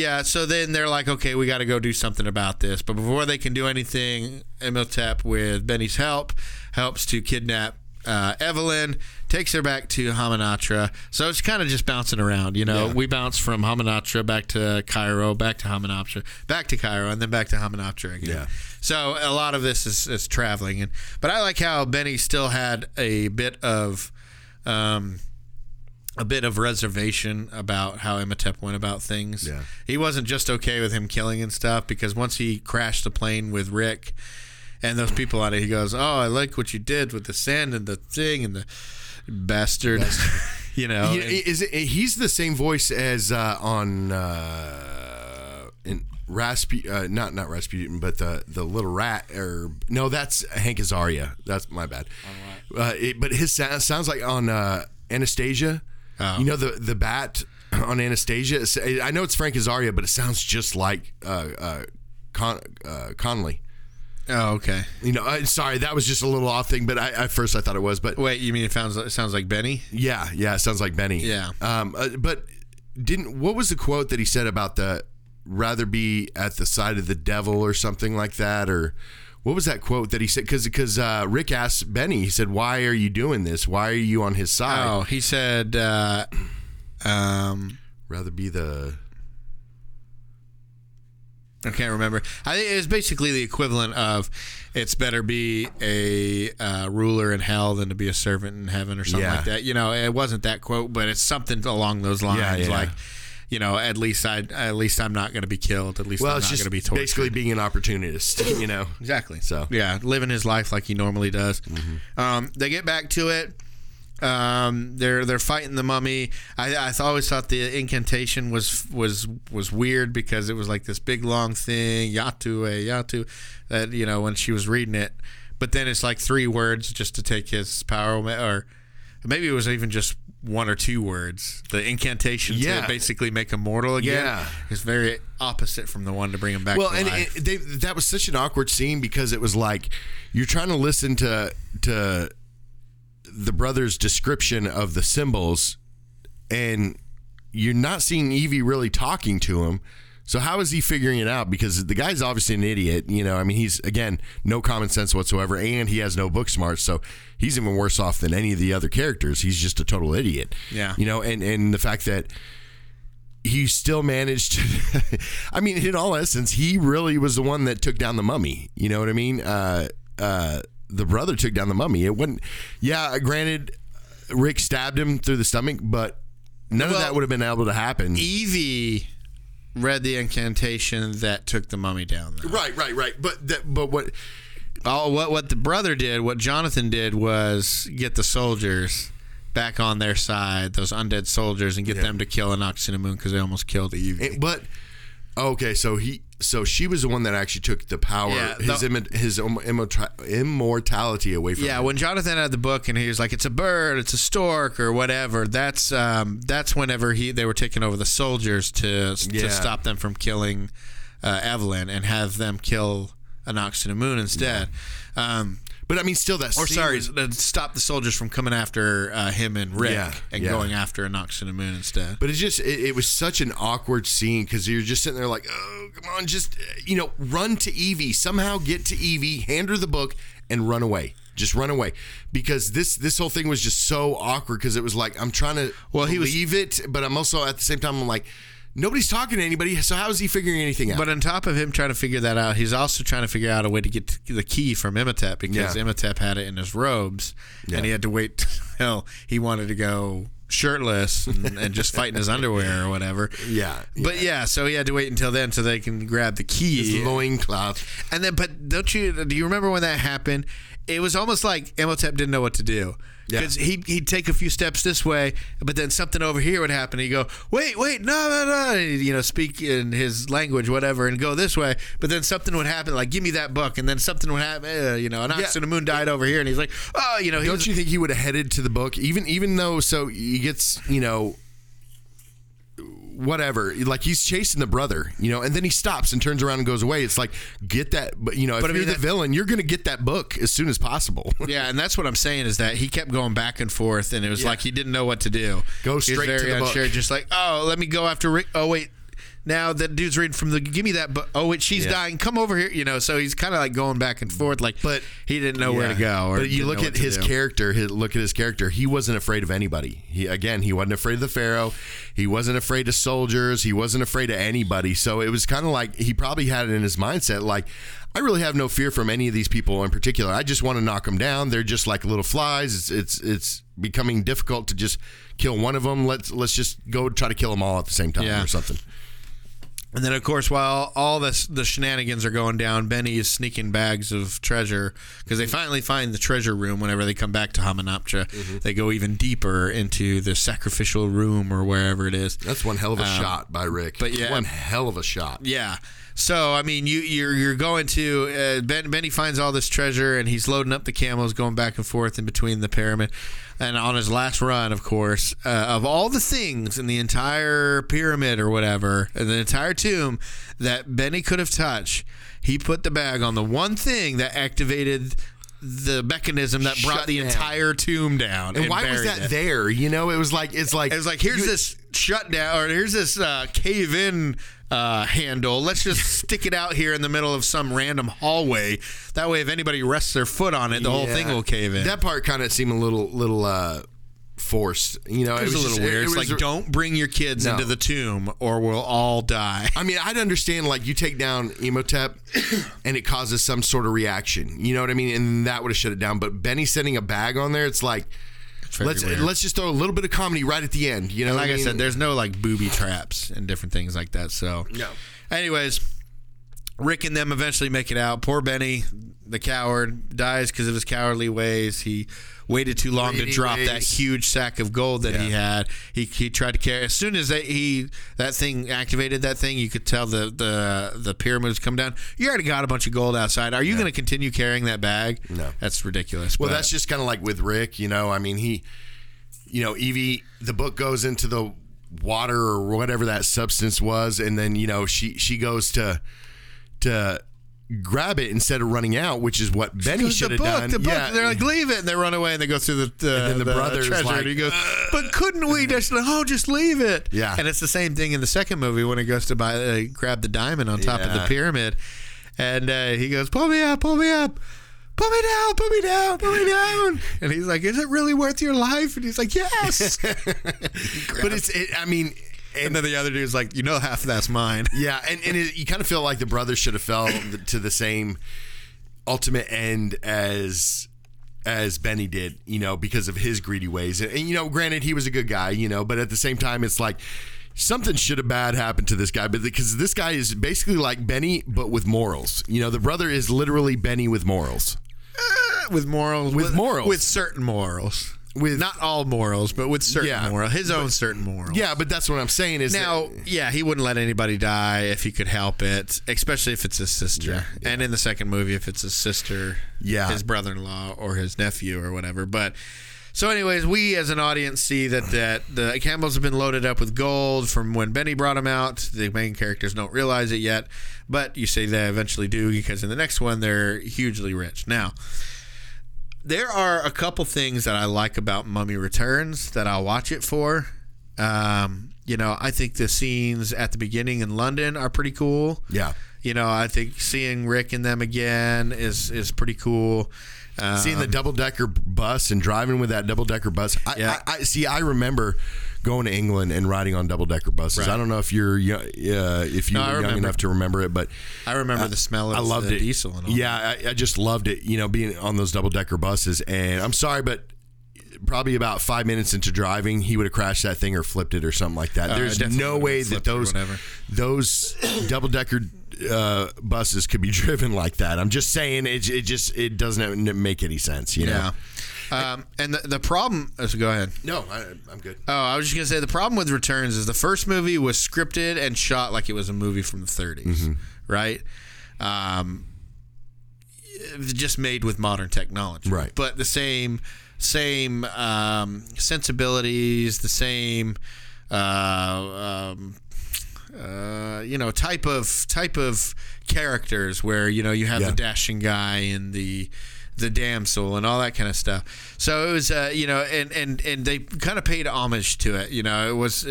then they're like, okay, we got to go do something about this. But before they can do anything, Imhotep, with Benny's help, helps to kidnap Evelyn, takes her back to Hamunaptra. So it's kind of just bouncing around, you know. Yeah. We bounce from Hamunaptra back to Cairo, back to Hamunaptra, back to Cairo, and then back to Hamunaptra again. Yeah. So a lot of this is traveling. But I like how Benny still had a bit of reservation about how Imhotep went about things. Yeah. He wasn't just okay with him killing and stuff, because once he crashed the plane with Rick and those people on it, he goes, "Oh, I like what you did with the sand and the thing and the bastard." You know, he's the same voice as in Rasputin, not Rasputin, but the little rat. Or no, that's Hank Azaria. That's my bad. But his sounds like on Anastasia. Oh. You know the bat on Anastasia. I know it's Frank Azaria, but it sounds just like Connolly. Oh, okay. You know, sorry, that was just a little off thing, but at first I thought it was. But wait, you mean it sounds like Benny? Yeah, it sounds like Benny. Yeah. But what was the quote that he said about the rather be at the side of the devil or something like that? Or what was that quote that he said? Because Rick asked Benny, he said, "Why are you doing this? Why are you on his side?" Oh, he said, rather be the... I can't remember. I think it was basically the equivalent of, it's better be a ruler in hell than to be a servant in heaven, or something like that. You know, it wasn't that quote, but it's something along those lines. Yeah. Like, you know, at least I'm not going to be killed. At least I'm not going to be tortured. Basically being an opportunist, you know. Exactly. So yeah, living his life like he normally does. Mm-hmm. They get back to it. They're fighting the mummy. I always thought the incantation was weird, because it was like this big long thing, Yatu, that, you know, when she was reading it, but then it's like 3 words just to take his power, or maybe it was even just 1 or 2 words. The incantation to basically make him mortal again. Yeah. It's very opposite from the one to bring him back to life. That was such an awkward scene, because it was like you're trying to listen to the brother's description of the symbols, and you're not seeing Evie really talking to him. So how is he figuring it out? Because the guy's obviously an idiot, you know. I mean, he's, again, no common sense whatsoever, and he has no book smarts, so he's even worse off than any of the other characters. He's just a total idiot. Yeah. You know, and the fact that he still managed to... I mean, in all essence, he really was the one that took down the mummy. You know what I mean? The brother took down the mummy. It wasn't... Yeah, granted, Rick stabbed him through the stomach, but none of that would have been able to happen. Evie read the incantation that took the mummy down, though. Right. But what... Oh, what the brother did, what Jonathan did, was get the soldiers back on their side, those undead soldiers, and get them to kill Anck-su-namun, because they almost killed Evie. Okay, so she was the one that actually took the power, his immortality away from him. Yeah, when Jonathan had the book and he was like, "It's a bird, it's a stork, or whatever," that's whenever they were taking over the soldiers to stop them from killing Evelyn and have them kill Anck-su-namun instead. Yeah. But I mean, still that. Stop the soldiers from coming after him and Rick and going after Anck-su-namun instead. But it's just it was such an awkward scene, because you're just sitting there like, "Oh, come on, just, you know, run to Evie, somehow get to Evie, hand her the book, and run away." Just run away, because this whole thing was just so awkward, because it was like, I'm trying to believe it, but I'm also at the same time, I'm like, nobody's talking to anybody, so how is he figuring anything out? But on top of him trying to figure that out, he's also trying to figure out a way to get the key from Imhotep, because Imhotep had it in his robes, and he had to wait till he wanted to go shirtless and just fight in his underwear or whatever. Yeah. But so he had to wait until then so they can grab the key. His loincloth. And then, but do you remember when that happened? it was almost like Imhotep didn't know what to do. Because he'd take a few steps this way, but then something over here would happen. He'd go, wait, no. He'd, speak in his language, whatever, and go this way. But then something would happen, like, give me that book. And then something would happen, and Anck-su-namun died over here. And he's like, Don't you think he would have headed to the book? Even though, so he gets, whatever, like he's chasing the brother, and then he stops and turns around and goes away. It's like, get that, the villain, you're going to get that book as soon as possible. Yeah, and that's what I'm saying is that he kept going back and forth, and it was like he didn't know what to do. Go straight to the book. Just like, let me go after Rick. Oh, wait. Now that dude's reading from the, give me that book. Oh, wait, she's dying. Come over here. So he's kind of like going back and forth. Like, but he didn't know where to go. But you look at his character. He wasn't afraid of anybody. He wasn't afraid of the pharaoh. He wasn't afraid of soldiers. He wasn't afraid of anybody. So it was kind of like he probably had it in his mindset. Like, I really have no fear from any of these people in particular. I just want to knock them down. They're just like little flies. It's becoming difficult to just kill one of them. Let's just go try to kill them all at the same time or something. And then, of course, while all the shenanigans are going down, Benny is sneaking bags of treasure because they finally find the treasure room whenever they come back to Hamunaptra. Mm-hmm. They go even deeper into the sacrificial room or wherever it is. That's one hell of a shot by Rick. But yeah, one hell of a shot. Yeah. So, you're going to... Benny finds all this treasure, and he's loading up the camels, going back and forth in between the pyramid. And on his last run, of course, of all the things in the entire pyramid or whatever, and the entire tomb that Benny could have touched, he put the bag on the one thing that activated the mechanism that brought the entire tomb down. And why was that there? It was like here's this shutdown, or here's this cave-in handle. Let's just stick it out here in the middle of some random hallway. That way, if anybody rests their foot on it, the whole thing will cave in. That part kind of seemed a little forced. It was a little weird. It's like, don't bring your kids into the tomb or we'll all die. I'd understand, like, you take down Imhotep and it causes some sort of reaction. You know what I mean? And that would have shut it down. But Benny sending a bag on there, it's like, let's just throw a little bit of comedy right at the end. I said, there's no, like, booby traps and different things like that. So, no. Anyways, Rick and them eventually make it out. Poor Benny, the coward, dies because of his cowardly ways. He waited too long to drop that huge sack of gold that he had. He tried to carry. As soon as that thing activated that thing, you could tell the pyramids come down. You already got a bunch of gold outside. Are you going to continue carrying that bag? No, that's ridiculous. Well, that's just kind of like with Rick. Evie. The book goes into the water or whatever that substance was, and then she goes to grab it instead of running out, which is what Benny should have done. The book, they're like, leave it, and they run away, and they go through the brother's treasure, and he goes, but couldn't we? Just like, just leave it. Yeah. And it's the same thing in the second movie when he goes to grab the diamond on top of the pyramid, and he goes, pull me up. Put me down. And he's like, is it really worth your life? And he's like, yes. But and then the other dude's like, half of that's mine. Yeah, and you kind of feel like the brothers should have fell to the same ultimate end as Benny did, because of his greedy ways. And granted, he was a good guy, but at the same time, it's like something should have bad happened to this guy, but because this guy is basically like Benny, but with morals. The brother is literally Benny with morals. With certain morals. With not all morals, but with certain morals. His own certain morals. Yeah, but that's what I'm saying is he wouldn't let anybody die if he could help it, especially if it's his sister. Yeah. And in the second movie, if it's his sister, his brother-in-law, or his nephew, or whatever. But so anyways, we as an audience see that the camels have been loaded up with gold from when Benny brought them out. The main characters don't realize it yet, but you say they eventually do, because in the next one, they're hugely rich. Now, there are a couple things that I like about Mummy Returns that I'll watch it for. I think the scenes at the beginning in London are pretty cool. Yeah. I think seeing Rick and them again is pretty cool. Seeing the double-decker bus and driving with that double-decker bus. I remember going to England and riding on double-decker buses. Right. I don't know if you were young enough to remember it, but I remember the smell of the diesel and all. Yeah, I just loved it, being on those double-decker buses. And I'm sorry, but probably about 5 minutes into driving, he would have crashed that thing or flipped it or something like that. There's no way that those double-decker buses could be driven like that. I'm just saying it doesn't make any sense, you know? And the problem... So go ahead. No, I'm good. Oh, I was just going to say, the problem with Returns is the first movie was scripted and shot like it was a movie from the 30s, right? Just made with modern technology. Right. But the same sensibilities, the same... type of characters where, you know, you have the dashing guy and the damsel and all that kind of stuff. So it was, and they kind of paid homage to it. You know, it was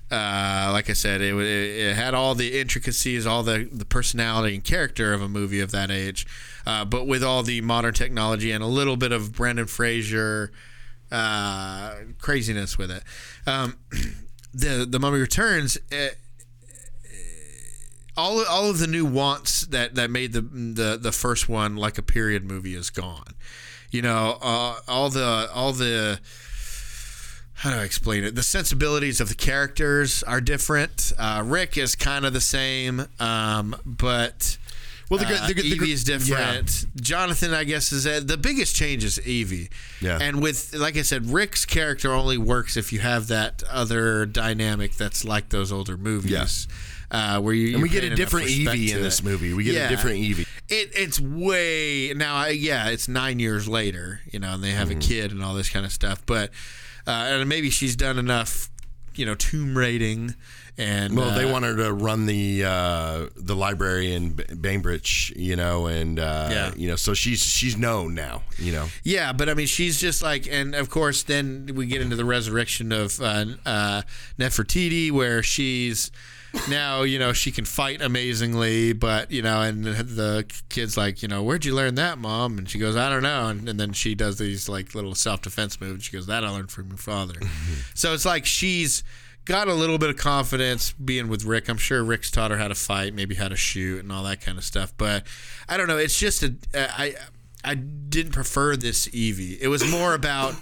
like I said, it had all the intricacies, all the personality and character of a movie of that age, but with all the modern technology and a little bit of Brendan Fraser craziness with it. The Mummy Returns, all of the nuance that made the first one like a period movie is gone. You know, all the how do I explain it? The sensibilities of the characters are different. Rick is kind of the same, but. Well, Evie is different. Yeah. Jonathan, I guess, is the biggest change is Evie. Yeah. And with, like I said, Rick's character only works if you have that other dynamic that's like those older movies. Yes. We get a different Evie in this movie. We get a different Evie. It's way now. It's 9 years later. You know, and they have a kid and all this kind of stuff. But and maybe she's done enough. You know, tomb raiding. And, they want her to run the library in Bainbridge, you know, and you know, so she's known now, you know. Yeah, but I mean, she's just like, and of course, then we get into the resurrection of Nefertiti, where she's now, you know, she can fight amazingly, but you know, and the kid's like, you know, where'd you learn that, Mom? And she goes, I don't know, and then she does these like little self defense moves. She goes, that I learned from your father. So it's like she's got a little bit of confidence being with Rick. I'm sure Rick's taught her how to fight, maybe how to shoot and all that kind of stuff. But I don't know. It's just I didn't prefer this Evie. It was more about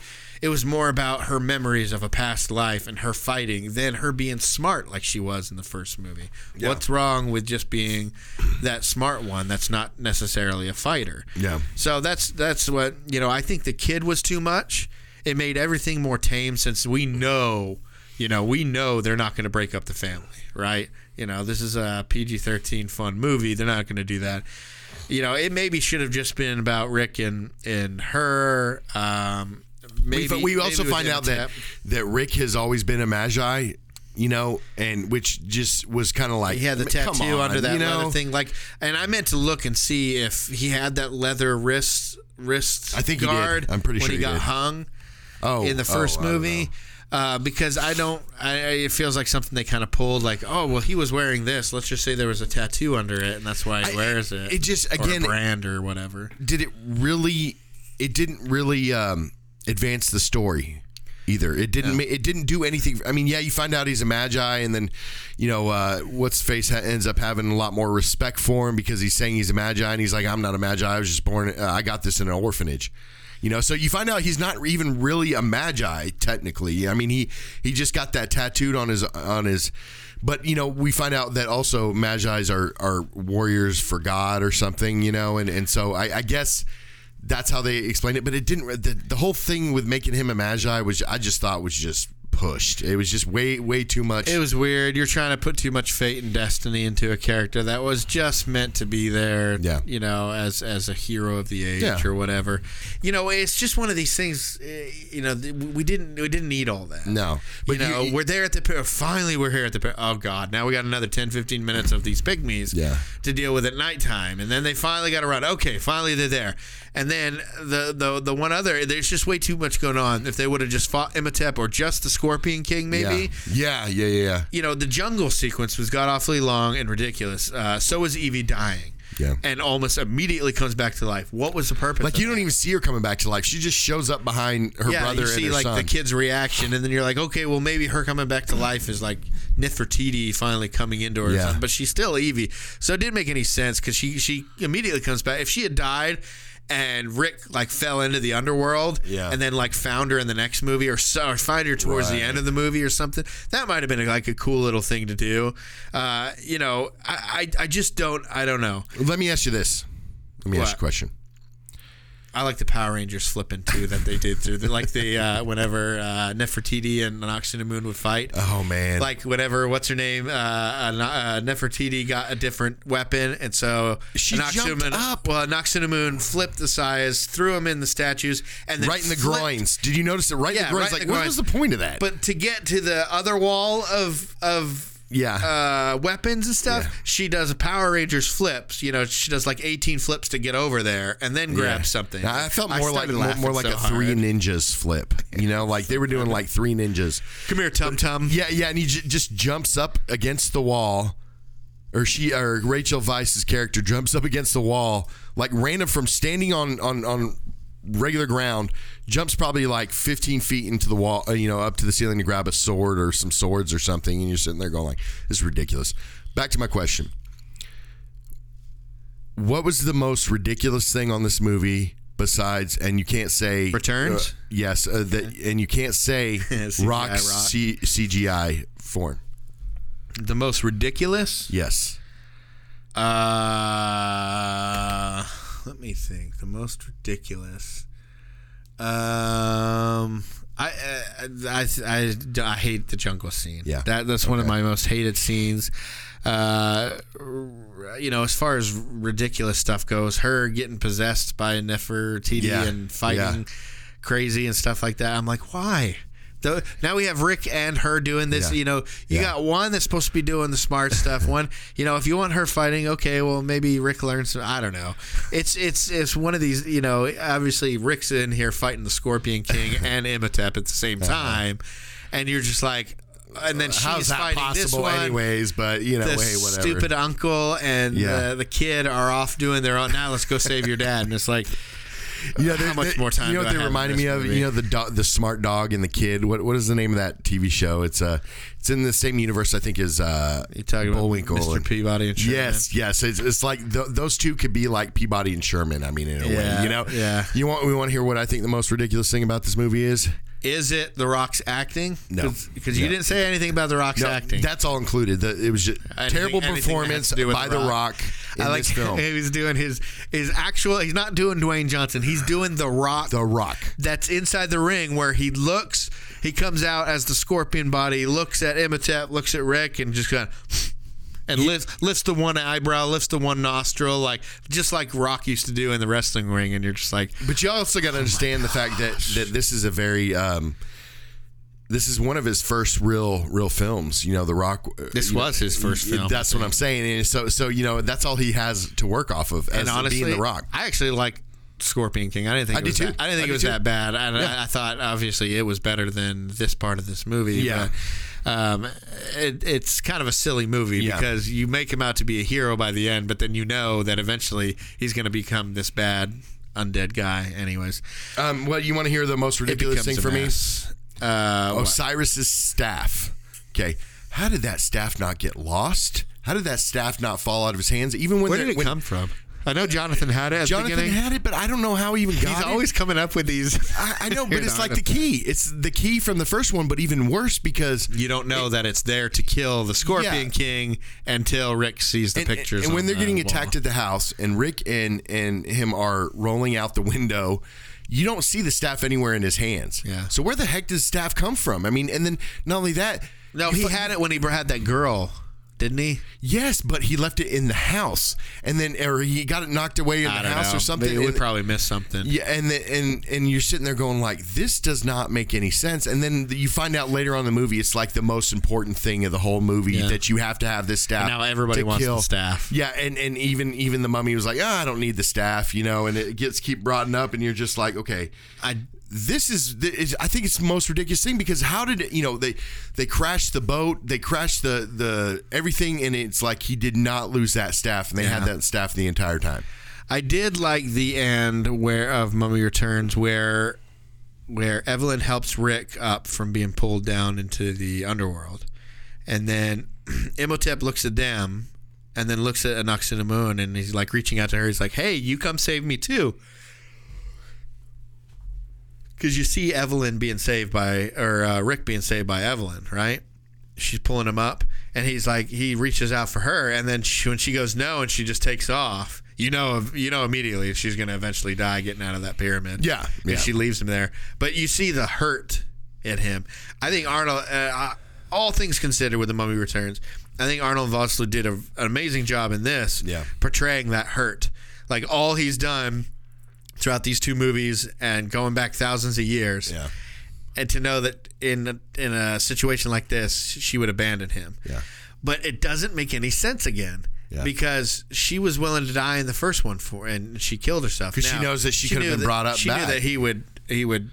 her memories of a past life and her fighting than her being smart like she was in the first movie. Yeah. What's wrong with just being that smart one that's not necessarily a fighter? Yeah. So that's what, you know, I think the kid was too much. It made everything more tame since we know... You know, we know they're not going to break up the family, right? You know, this is a PG-13 fun movie. They're not going to do that. You know, it maybe should have just been about Rick and her. We also find out that Rick has always been a Medjai, you know, and which just was kind of like... He had the tattoo under that leather thing. Like, and I meant to look and see if he had that leather wrist guard. I think he did. I'm pretty sure he got hung in the first movie. Because it feels like something they kind of pulled, like, oh, well, he was wearing this. Let's just say there was a tattoo under it, and that's why he wears it. It just, again, or a brand or whatever. It didn't really advance the story either. It didn't do anything. I mean, yeah, you find out he's a Medjai, and then, you know, what's-face ends up having a lot more respect for him because he's saying he's a Medjai, and he's like, I'm not a Medjai. I was just born, I got this in an orphanage. You know, so you find out he's not even really a Medjai technically. I mean, he just got that tattooed on his. But you know, we find out that also Medjais are warriors for God or something. You know, and so I guess that's how they explain it. But it didn't. The whole thing with making him a Medjai, which I just thought was just pushed. It was just way too much. It was weird. You're trying to put too much fate and destiny into a character that was just meant to be there, you know, as a hero of the age or whatever. You know, it's just one of these things, you know, we didn't need all that. No. But you know, we're there at the finally we're here at the oh god, now we got another 10-15 minutes of these pygmies to deal with at nighttime, and then they finally got to run. Okay, finally they're there. And then the one other, there's just way too much going on. If they would have just fought Imhotep or just the Scorpion King, maybe. Yeah. You know, the jungle sequence was god awfully long and ridiculous. So was Evie dying. Yeah. And almost immediately comes back to life. What was the purpose? Like, you don't even see her coming back to life. She just shows up behind her brother and her son. Yeah, you see, like, the kid's reaction, and then you're like, okay, well, maybe her coming back to life is, like, Nefertiti finally coming into her. Yeah. But she's still Evie. So it didn't make any sense because she immediately comes back. If she had died... and Rick like fell into the underworld, yeah, and then like found her in the next movie, or find her towards the end of the movie or something. That might have been like a cool little thing to do. You know, I just don't, I don't know. Let me ask you this. Let me ask you a question. I like the Power Rangers flipping too that they did through the, like the whenever Nefertiti and Anck-su-namun would fight. Oh man! Like whenever what's her name Nefertiti got a different weapon, and so she jumped up. Well, Anck-su-namun flipped the Sayas, threw him in the statues, and then right in the groins. Did you notice it? Right in the groins. Right in the groins. What was the point of that? But to get to the other wall of weapons and stuff. Yeah. She does a Power Rangers flips. You know, she does like 18 flips to get over there, and then grabs something. Now, I felt more like so a Three Ninjas flip. You know, like they were doing like Three Ninjas. Come here, Tum Tum. Yeah, yeah, and he just jumps up against the wall, or Rachel Weisz's character jumps up against the wall, like random from standing on regular ground, jumps probably like 15 feet into the wall, you know, up to the ceiling to grab a sword or some swords or something, and you're sitting there going like, this is ridiculous. Back to my question. What was the most ridiculous thing on this movie besides, and you can't say... Returns? And you can't say CGI form. The most ridiculous? Yes. Let me think. The most ridiculous. I hate the jungle scene. Yeah, that's one of my most hated scenes. You know, as far as ridiculous stuff goes, her getting possessed by Nefertiti and fighting crazy and stuff like that. I'm like, why? Now we have Rick and her doing this. You know, you got one that's supposed to be doing the smart stuff. One, you know, if you want her fighting, okay, well maybe Rick learns. I don't know. It's one of these. You know, obviously Rick's in here fighting the Scorpion King and Imhotep at the same time, and you're just like, and then she's how's that fighting possible this one. Anyways, but you know, the whatever. Stupid uncle and the kid are off doing their own. Now let's go save your dad, and it's like. You know, how much more time? You know what they reminded me of? You know the smart dog and the kid. What is the name of that TV show? It's in the same universe, I think, as you talking Bullwinkle about Mr. Peabody and Sherman. Yes. It's like those two could be like Peabody and Sherman. I mean, in a way, you know. Yeah. We want to hear what I think the most ridiculous thing about this movie is. Is it The Rock's acting? No. Because you didn't say anything about The Rock's acting. That's all included. It was just terrible performance by The Rock in this film. He was doing his actual... He's not doing Dwayne Johnson. He's doing The Rock. The Rock. That's inside the ring where he looks... He comes out as the scorpion body, looks at Imhotep, looks at Rick, and just kind of... And lifts the one eyebrow, lifts the one nostril, like just like Rock used to do in the wrestling ring, and you're just like. But you also got to understand the fact that this is a very, this is one of his first real films. You know, The Rock. This was his first film. That's what I'm saying. And so you know that's all he has to work off of as being The Rock. I actually like Scorpion King. I didn't think it was that bad. I thought obviously it was better than this part of this movie. Yeah. But, it's kind of a silly movie because you make him out to be a hero by the end, but then you know that eventually he's going to become this bad undead guy. Anyways, well, you want to hear the most ridiculous thing for me? Osiris's staff. Okay, how did that staff not get lost? How did that staff not fall out of his hands? Even when where did it come from? I know Jonathan had it at the beginning. Jonathan had it, but I don't know how he even got it. He's always coming up with these. I know, but it's like the key. It's the key from the first one, but even worse because... You don't know that it's there to kill the Scorpion King until Rick sees the pictures. And when they're getting attacked at the house and Rick and him are rolling out the window... You don't see the staff anywhere in his hands. Yeah. So where the heck does staff come from? I mean, and then not only that... No, he had it when he had that girl... Didn't he? Yes, but he left it in the house, and then or he got it knocked away in the house or something. But we probably missed something. Yeah, and you're sitting there going like, this does not make any sense. And then you find out later on in the movie, it's like the most important thing of the whole movie that you have to have this staff. And now everybody wants the staff. Yeah, and even the mummy was like, I don't need the staff, you know. And it gets keep broadened up, and you're just like, okay, I think it's the most ridiculous thing because how did it, you know, they crashed the boat, they crashed the everything, and it's like he did not lose that staff, and they had that staff the entire time. I did like the end of Mummy Returns where Evelyn helps Rick up from being pulled down into the underworld, and then Imhotep looks at them, and then looks at Anck-su-namun, and he's like reaching out to her. He's like, "Hey, you come save me too." Because you see Evelyn being saved by, or Rick being saved by Evelyn, right? She's pulling him up, and he's like, he reaches out for her, and then she, when she goes no, and she just takes off, you know immediately she's going to eventually die getting out of that pyramid. Yeah, and she leaves him there. But you see the hurt in him. I think Arnold, all things considered, with The Mummy Returns, I think Arnold Vosloo did an amazing job in this, portraying that hurt, like all he's done throughout these two movies and going back thousands of years. Yeah. And to know that in a situation like this, she would abandon him. Yeah. But it doesn't make any sense again. Yeah. Because she was willing to die in the first one and she killed herself. Because she knows that she could have been brought up back. She knew that he would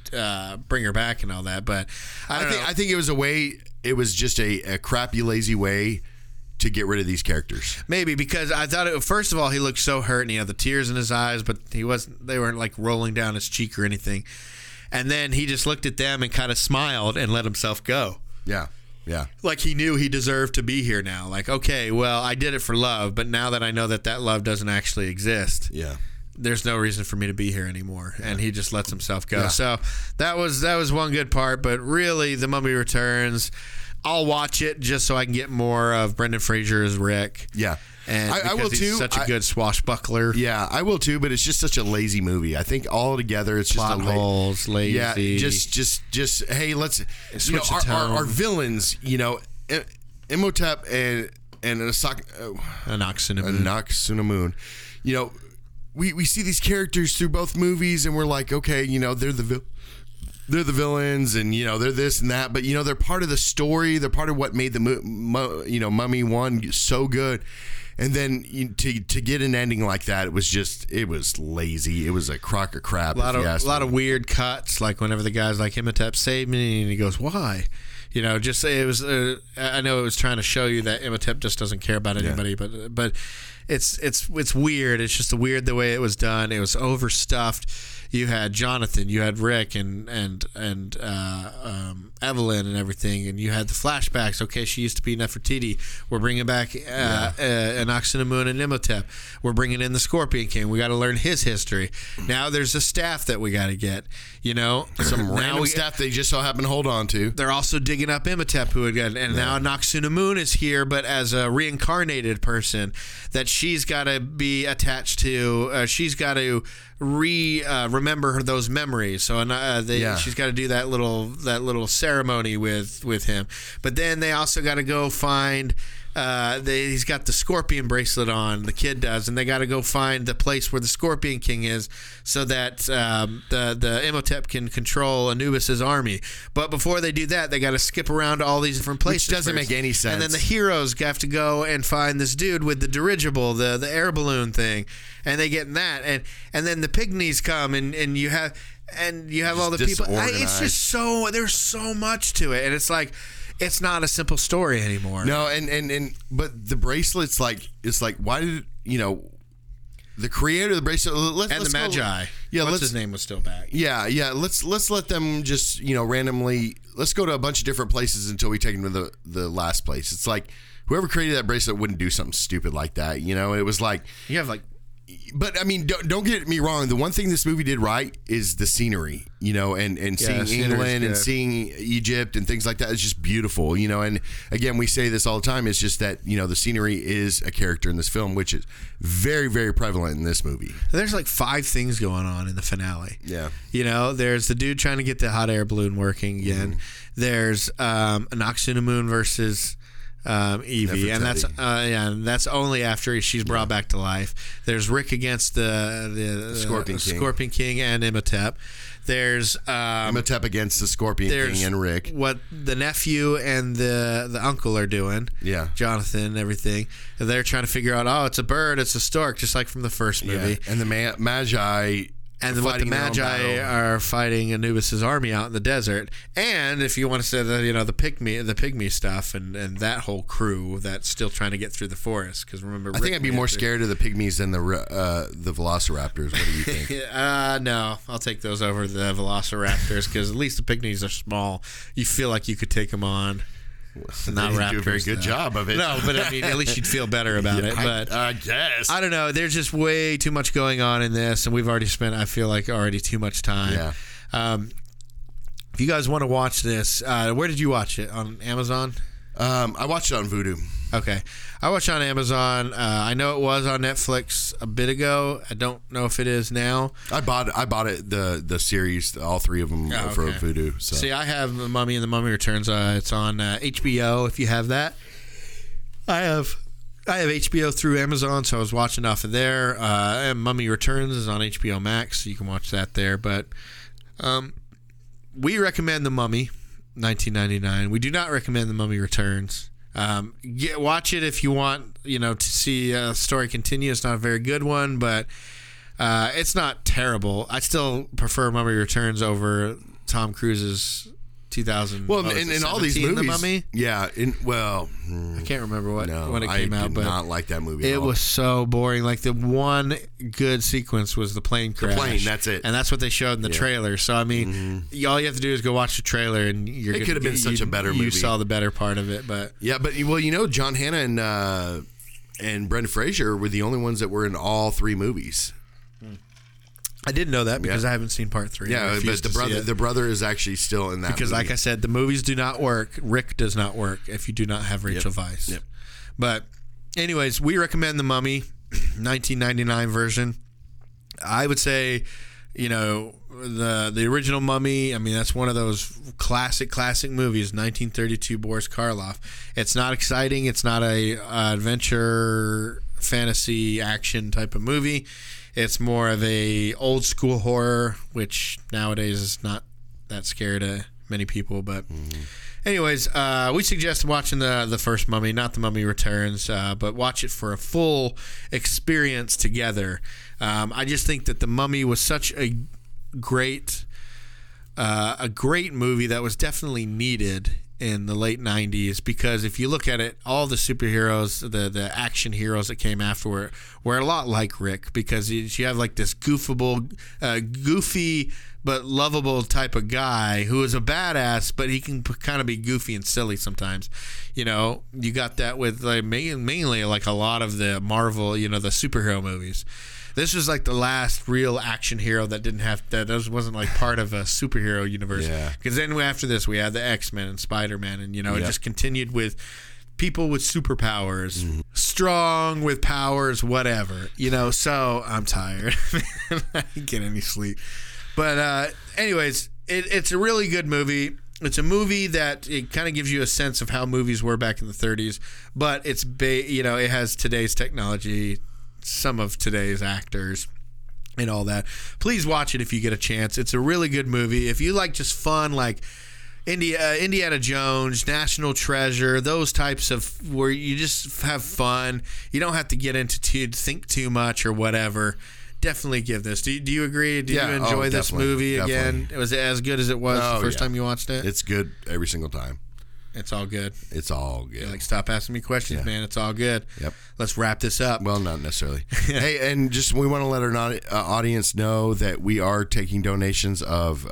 bring her back and all that. But I think it was a way, it was just a crappy, lazy way to get rid of these characters. Maybe, because I thought first of all, he looked so hurt and he had the tears in his eyes, but they weren't like rolling down his cheek or anything. And then he just looked at them and kind of smiled and let himself go. Yeah. Yeah. Like he knew he deserved to be here now. Like, okay, well, I did it for love, but now that I know that love doesn't actually exist. Yeah. There's no reason for me to be here anymore. Yeah. And he just lets himself go. Yeah. So that was one good part, but really The Mummy Returns, I'll watch it just so I can get more of Brendan Fraser's Rick. Yeah. And I will he's too. Such a good swashbuckler. Yeah, I will too. But it's just such a lazy movie. I think all together, it's plot just holes, lazy. Yeah, just. Hey, let's switch the tone. Our villains. Imhotep and Anck-su-namun. We see these characters through both movies, and we're like, okay, they're the villains, and they're this and that, but they're part of the story. They're part of what made the Mummy 1 so good. And then to get an ending like that, it was lazy. It was a crock of crap. A lot of weird cuts, like whenever the guy's like, Imhotep saved me, and he goes, why? It was. I know it was trying to show you that Imhotep just doesn't care about anybody, but it's weird. It's just weird the way it was done. It was overstuffed. You had Jonathan, you had Rick, and Evelyn, and everything, and you had the flashbacks. Okay, she used to be Nefertiti. We're bringing back Anck-su-namun and Imhotep. We're bringing in the Scorpion King. We got to learn his history. Now there's a staff that we got to get. Some random staff they just so happen to hold on to. They're also digging up Imhotep, who again, and now Anck-su-namun is here, but as a reincarnated person that she's got to be attached to. She's got to remember those memories. So she's got to do that little ceremony with him. But then they also got to go find. He's got the scorpion bracelet on. The kid does, and they got to go find the place where the Scorpion King is, so that the Imhotep can control Anubis's army. But before they do that, they got to skip around to all these different places, which doesn't make any sense. And then the heroes have to go and find this dude with the dirigible, the air balloon thing, and they get in that, and then the pygmies come, and you have all the people. It's just so there's so much to it, and it's like. It's not a simple story anymore. No, and but the bracelet's like why did the creator of the bracelet let's the Medjai. Yeah, his name was still back. Yeah. Let's let them just randomly let's go to a bunch of different places until we take them to the last place. It's like whoever created that bracelet wouldn't do something stupid like that. It was like you have like. But I mean, don't get me wrong. The one thing this movie did right is the scenery, and seeing England and seeing Egypt and things like that is just beautiful, And again, we say this all the time. It's just that the scenery is a character in this film, which is very, very prevalent in this movie. There's like 5 things going on in the finale. Yeah, there's the dude trying to get the hot air balloon working again. Mm-hmm. There's Anck-su-namun versus. Evie, Nefertiti. And that's only after she's brought back to life. There's Rick against the Scorpion King and Imhotep. There's Imhotep against the Scorpion King and Rick. What the nephew and the uncle are doing. Yeah, Jonathan and everything. They're trying to figure out. Oh, it's a bird. It's a stork, just like from the first movie. Yeah. And the Magi. And what the Magi are fighting Anubis's army out in the desert. And if you want to say that, the pygmy stuff and that whole crew that's still trying to get through the forest. Because remember, I think I'd be more scared of the pygmies than the velociraptors. What do you think? No, I'll take those over the velociraptors because at least the pygmies are small. You feel like you could take them on. Not raptors, do a very good job of it. No, but I mean, at least you'd feel better about it. But I guess I don't know. There's just way too much going on in this, and we've already spent. I feel like already too much time. Yeah. If you guys want to watch this, where did you watch it? On Amazon? I watched it on Vudu. Okay. I watched it on Amazon. I know it was on Netflix a bit ago. I don't know if it is now. I bought it, the series, all three of them for Vudu. So. See, I have The Mummy and The Mummy Returns. It's on HBO if you have that. I have HBO through Amazon, so I was watching off of there. And Mummy Returns is on HBO Max, so you can watch that there. But we recommend The Mummy, 1999. We do not recommend The Mummy Returns. Watch it if you want, to see a story continue. It's not a very good one, but it's not terrible. I still prefer Mummy Returns over Tom Cruise's 2000. Well, in all these movies, The Mummy? Yeah. I can't remember when it came out, but I did not like that movie. It was so boring. Like the one good sequence was the plane crash. The plane, that's it, and that's what they showed in the trailer. So I mean, all you have to do is go watch the trailer, and it could have been such a better movie. You saw the better part of it, but yeah, but John Hannah and Brendan Fraser were the only ones that were in all three movies. I didn't know that because I haven't seen part 3. Yeah, but the brother is actually still in that movie. Like I said, the movies do not work. Rick does not work if you do not have Rachel Weisz. Yep. But anyways, we recommend The Mummy, 1999 version. I would say, the original Mummy, I mean, that's one of those classic movies, 1932 Boris Karloff. It's not exciting. It's not a adventure, fantasy, action type of movie. It's more of a old school horror, which nowadays is not that scary to many people. But anyways, we suggest watching the first Mummy, not The Mummy Returns, but watch it for a full experience together. I just think that The Mummy was such a great movie that was definitely needed in the late 90s, because if you look at it, all the superheroes, the action heroes that came afterward were a lot like Rick, because you have like this goofy but lovable type of guy who is a badass, but he can kind of be goofy and silly sometimes. You got that with mainly like a lot of the Marvel, the superhero movies. This was like the last real action hero that didn't have that. This wasn't like part of a superhero universe. Because then after this, we had the X-Men and Spider-Man, and it just continued with people with superpowers, strong with powers, whatever. So I'm tired. I didn't get any sleep. But anyways, it's a really good movie. It's a movie that it kind of gives you a sense of how movies were back in the 30s, but it's it has today's technology. Some of today's actors and all that. Please watch it if you get a chance. It's a really good movie. If you like just fun, like Indiana Jones, National Treasure, those types of where you just have fun. You don't have to get into think too much or whatever. Definitely give this. Do you agree? Do you enjoy this movie again? Was it as good as it was the first time you watched it? It's good every single time. It's all good. It's all good. You're like, stop asking me questions, man. It's all good. Yep. Let's wrap this up. Well, not necessarily. Hey, and just we want to let our audience know that we are taking donations of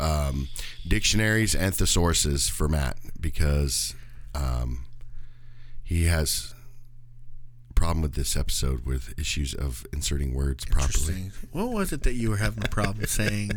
dictionaries and thesauruses for Matt, because he has a problem with this episode with issues of inserting words properly. What was it that you were having a problem saying?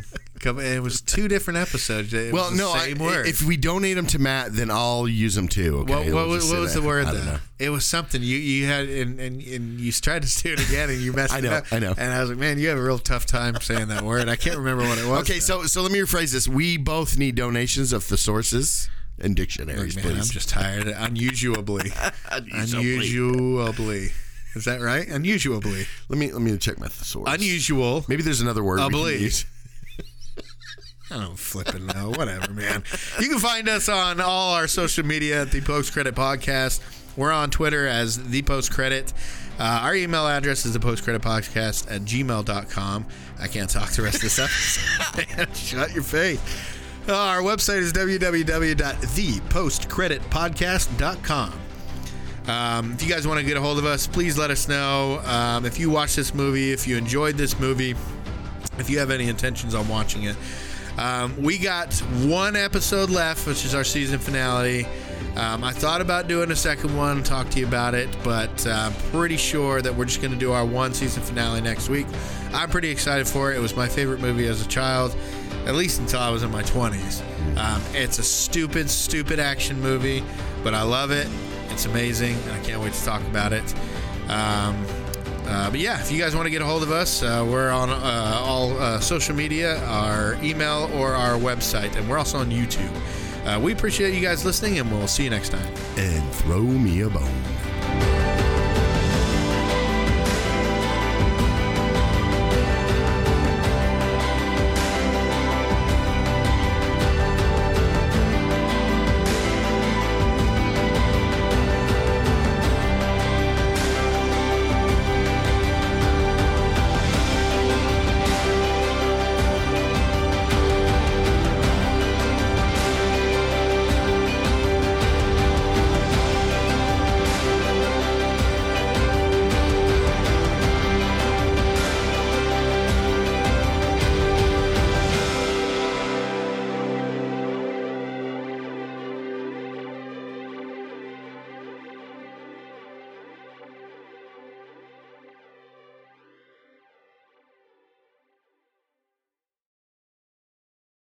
It was two different episodes. If we donate them to Matt, then I'll use them too. Okay? What was the word though? It was something you had, and you tried to do it again, and you messed it up. I know. And I was like, man, you have a real tough time saying that word. I can't remember what it was. Okay, so let me rephrase this. We both need donations of thesauruses and dictionaries. Look, man, please. I'm just tired. Unusually. Is that right? Unusually. Let me check my thesaurus. Unusual. Maybe there's another word. I don't flipping know. Whatever, man. You can find us on all our social media at the Post Credit Podcast. We're on Twitter as the Post Credit. Our email address is thepostcreditpodcast@gmail.com. I can't talk the rest of this episode. Man, shut your face. Our website is www.thepostcreditpodcast.com. If you guys want to get a hold of us, please let us know. If you watched this movie, if you enjoyed this movie, if you have any intentions on watching it. We got one episode left, which is our season finale. I thought about doing a second one, talk to you about it, but I'm pretty sure that we're just going to do our one season finale next week. I'm pretty excited for it. It was my favorite movie as a child, at least until I was in my 20s. It's a stupid, stupid action movie, but I love it. It's amazing, and I can't wait to talk about it. But yeah, if you guys want to get a hold of us, we're on all social media, our email, or our website, and we're also on YouTube. We appreciate you guys listening, and we'll see you next time. And throw me a bone.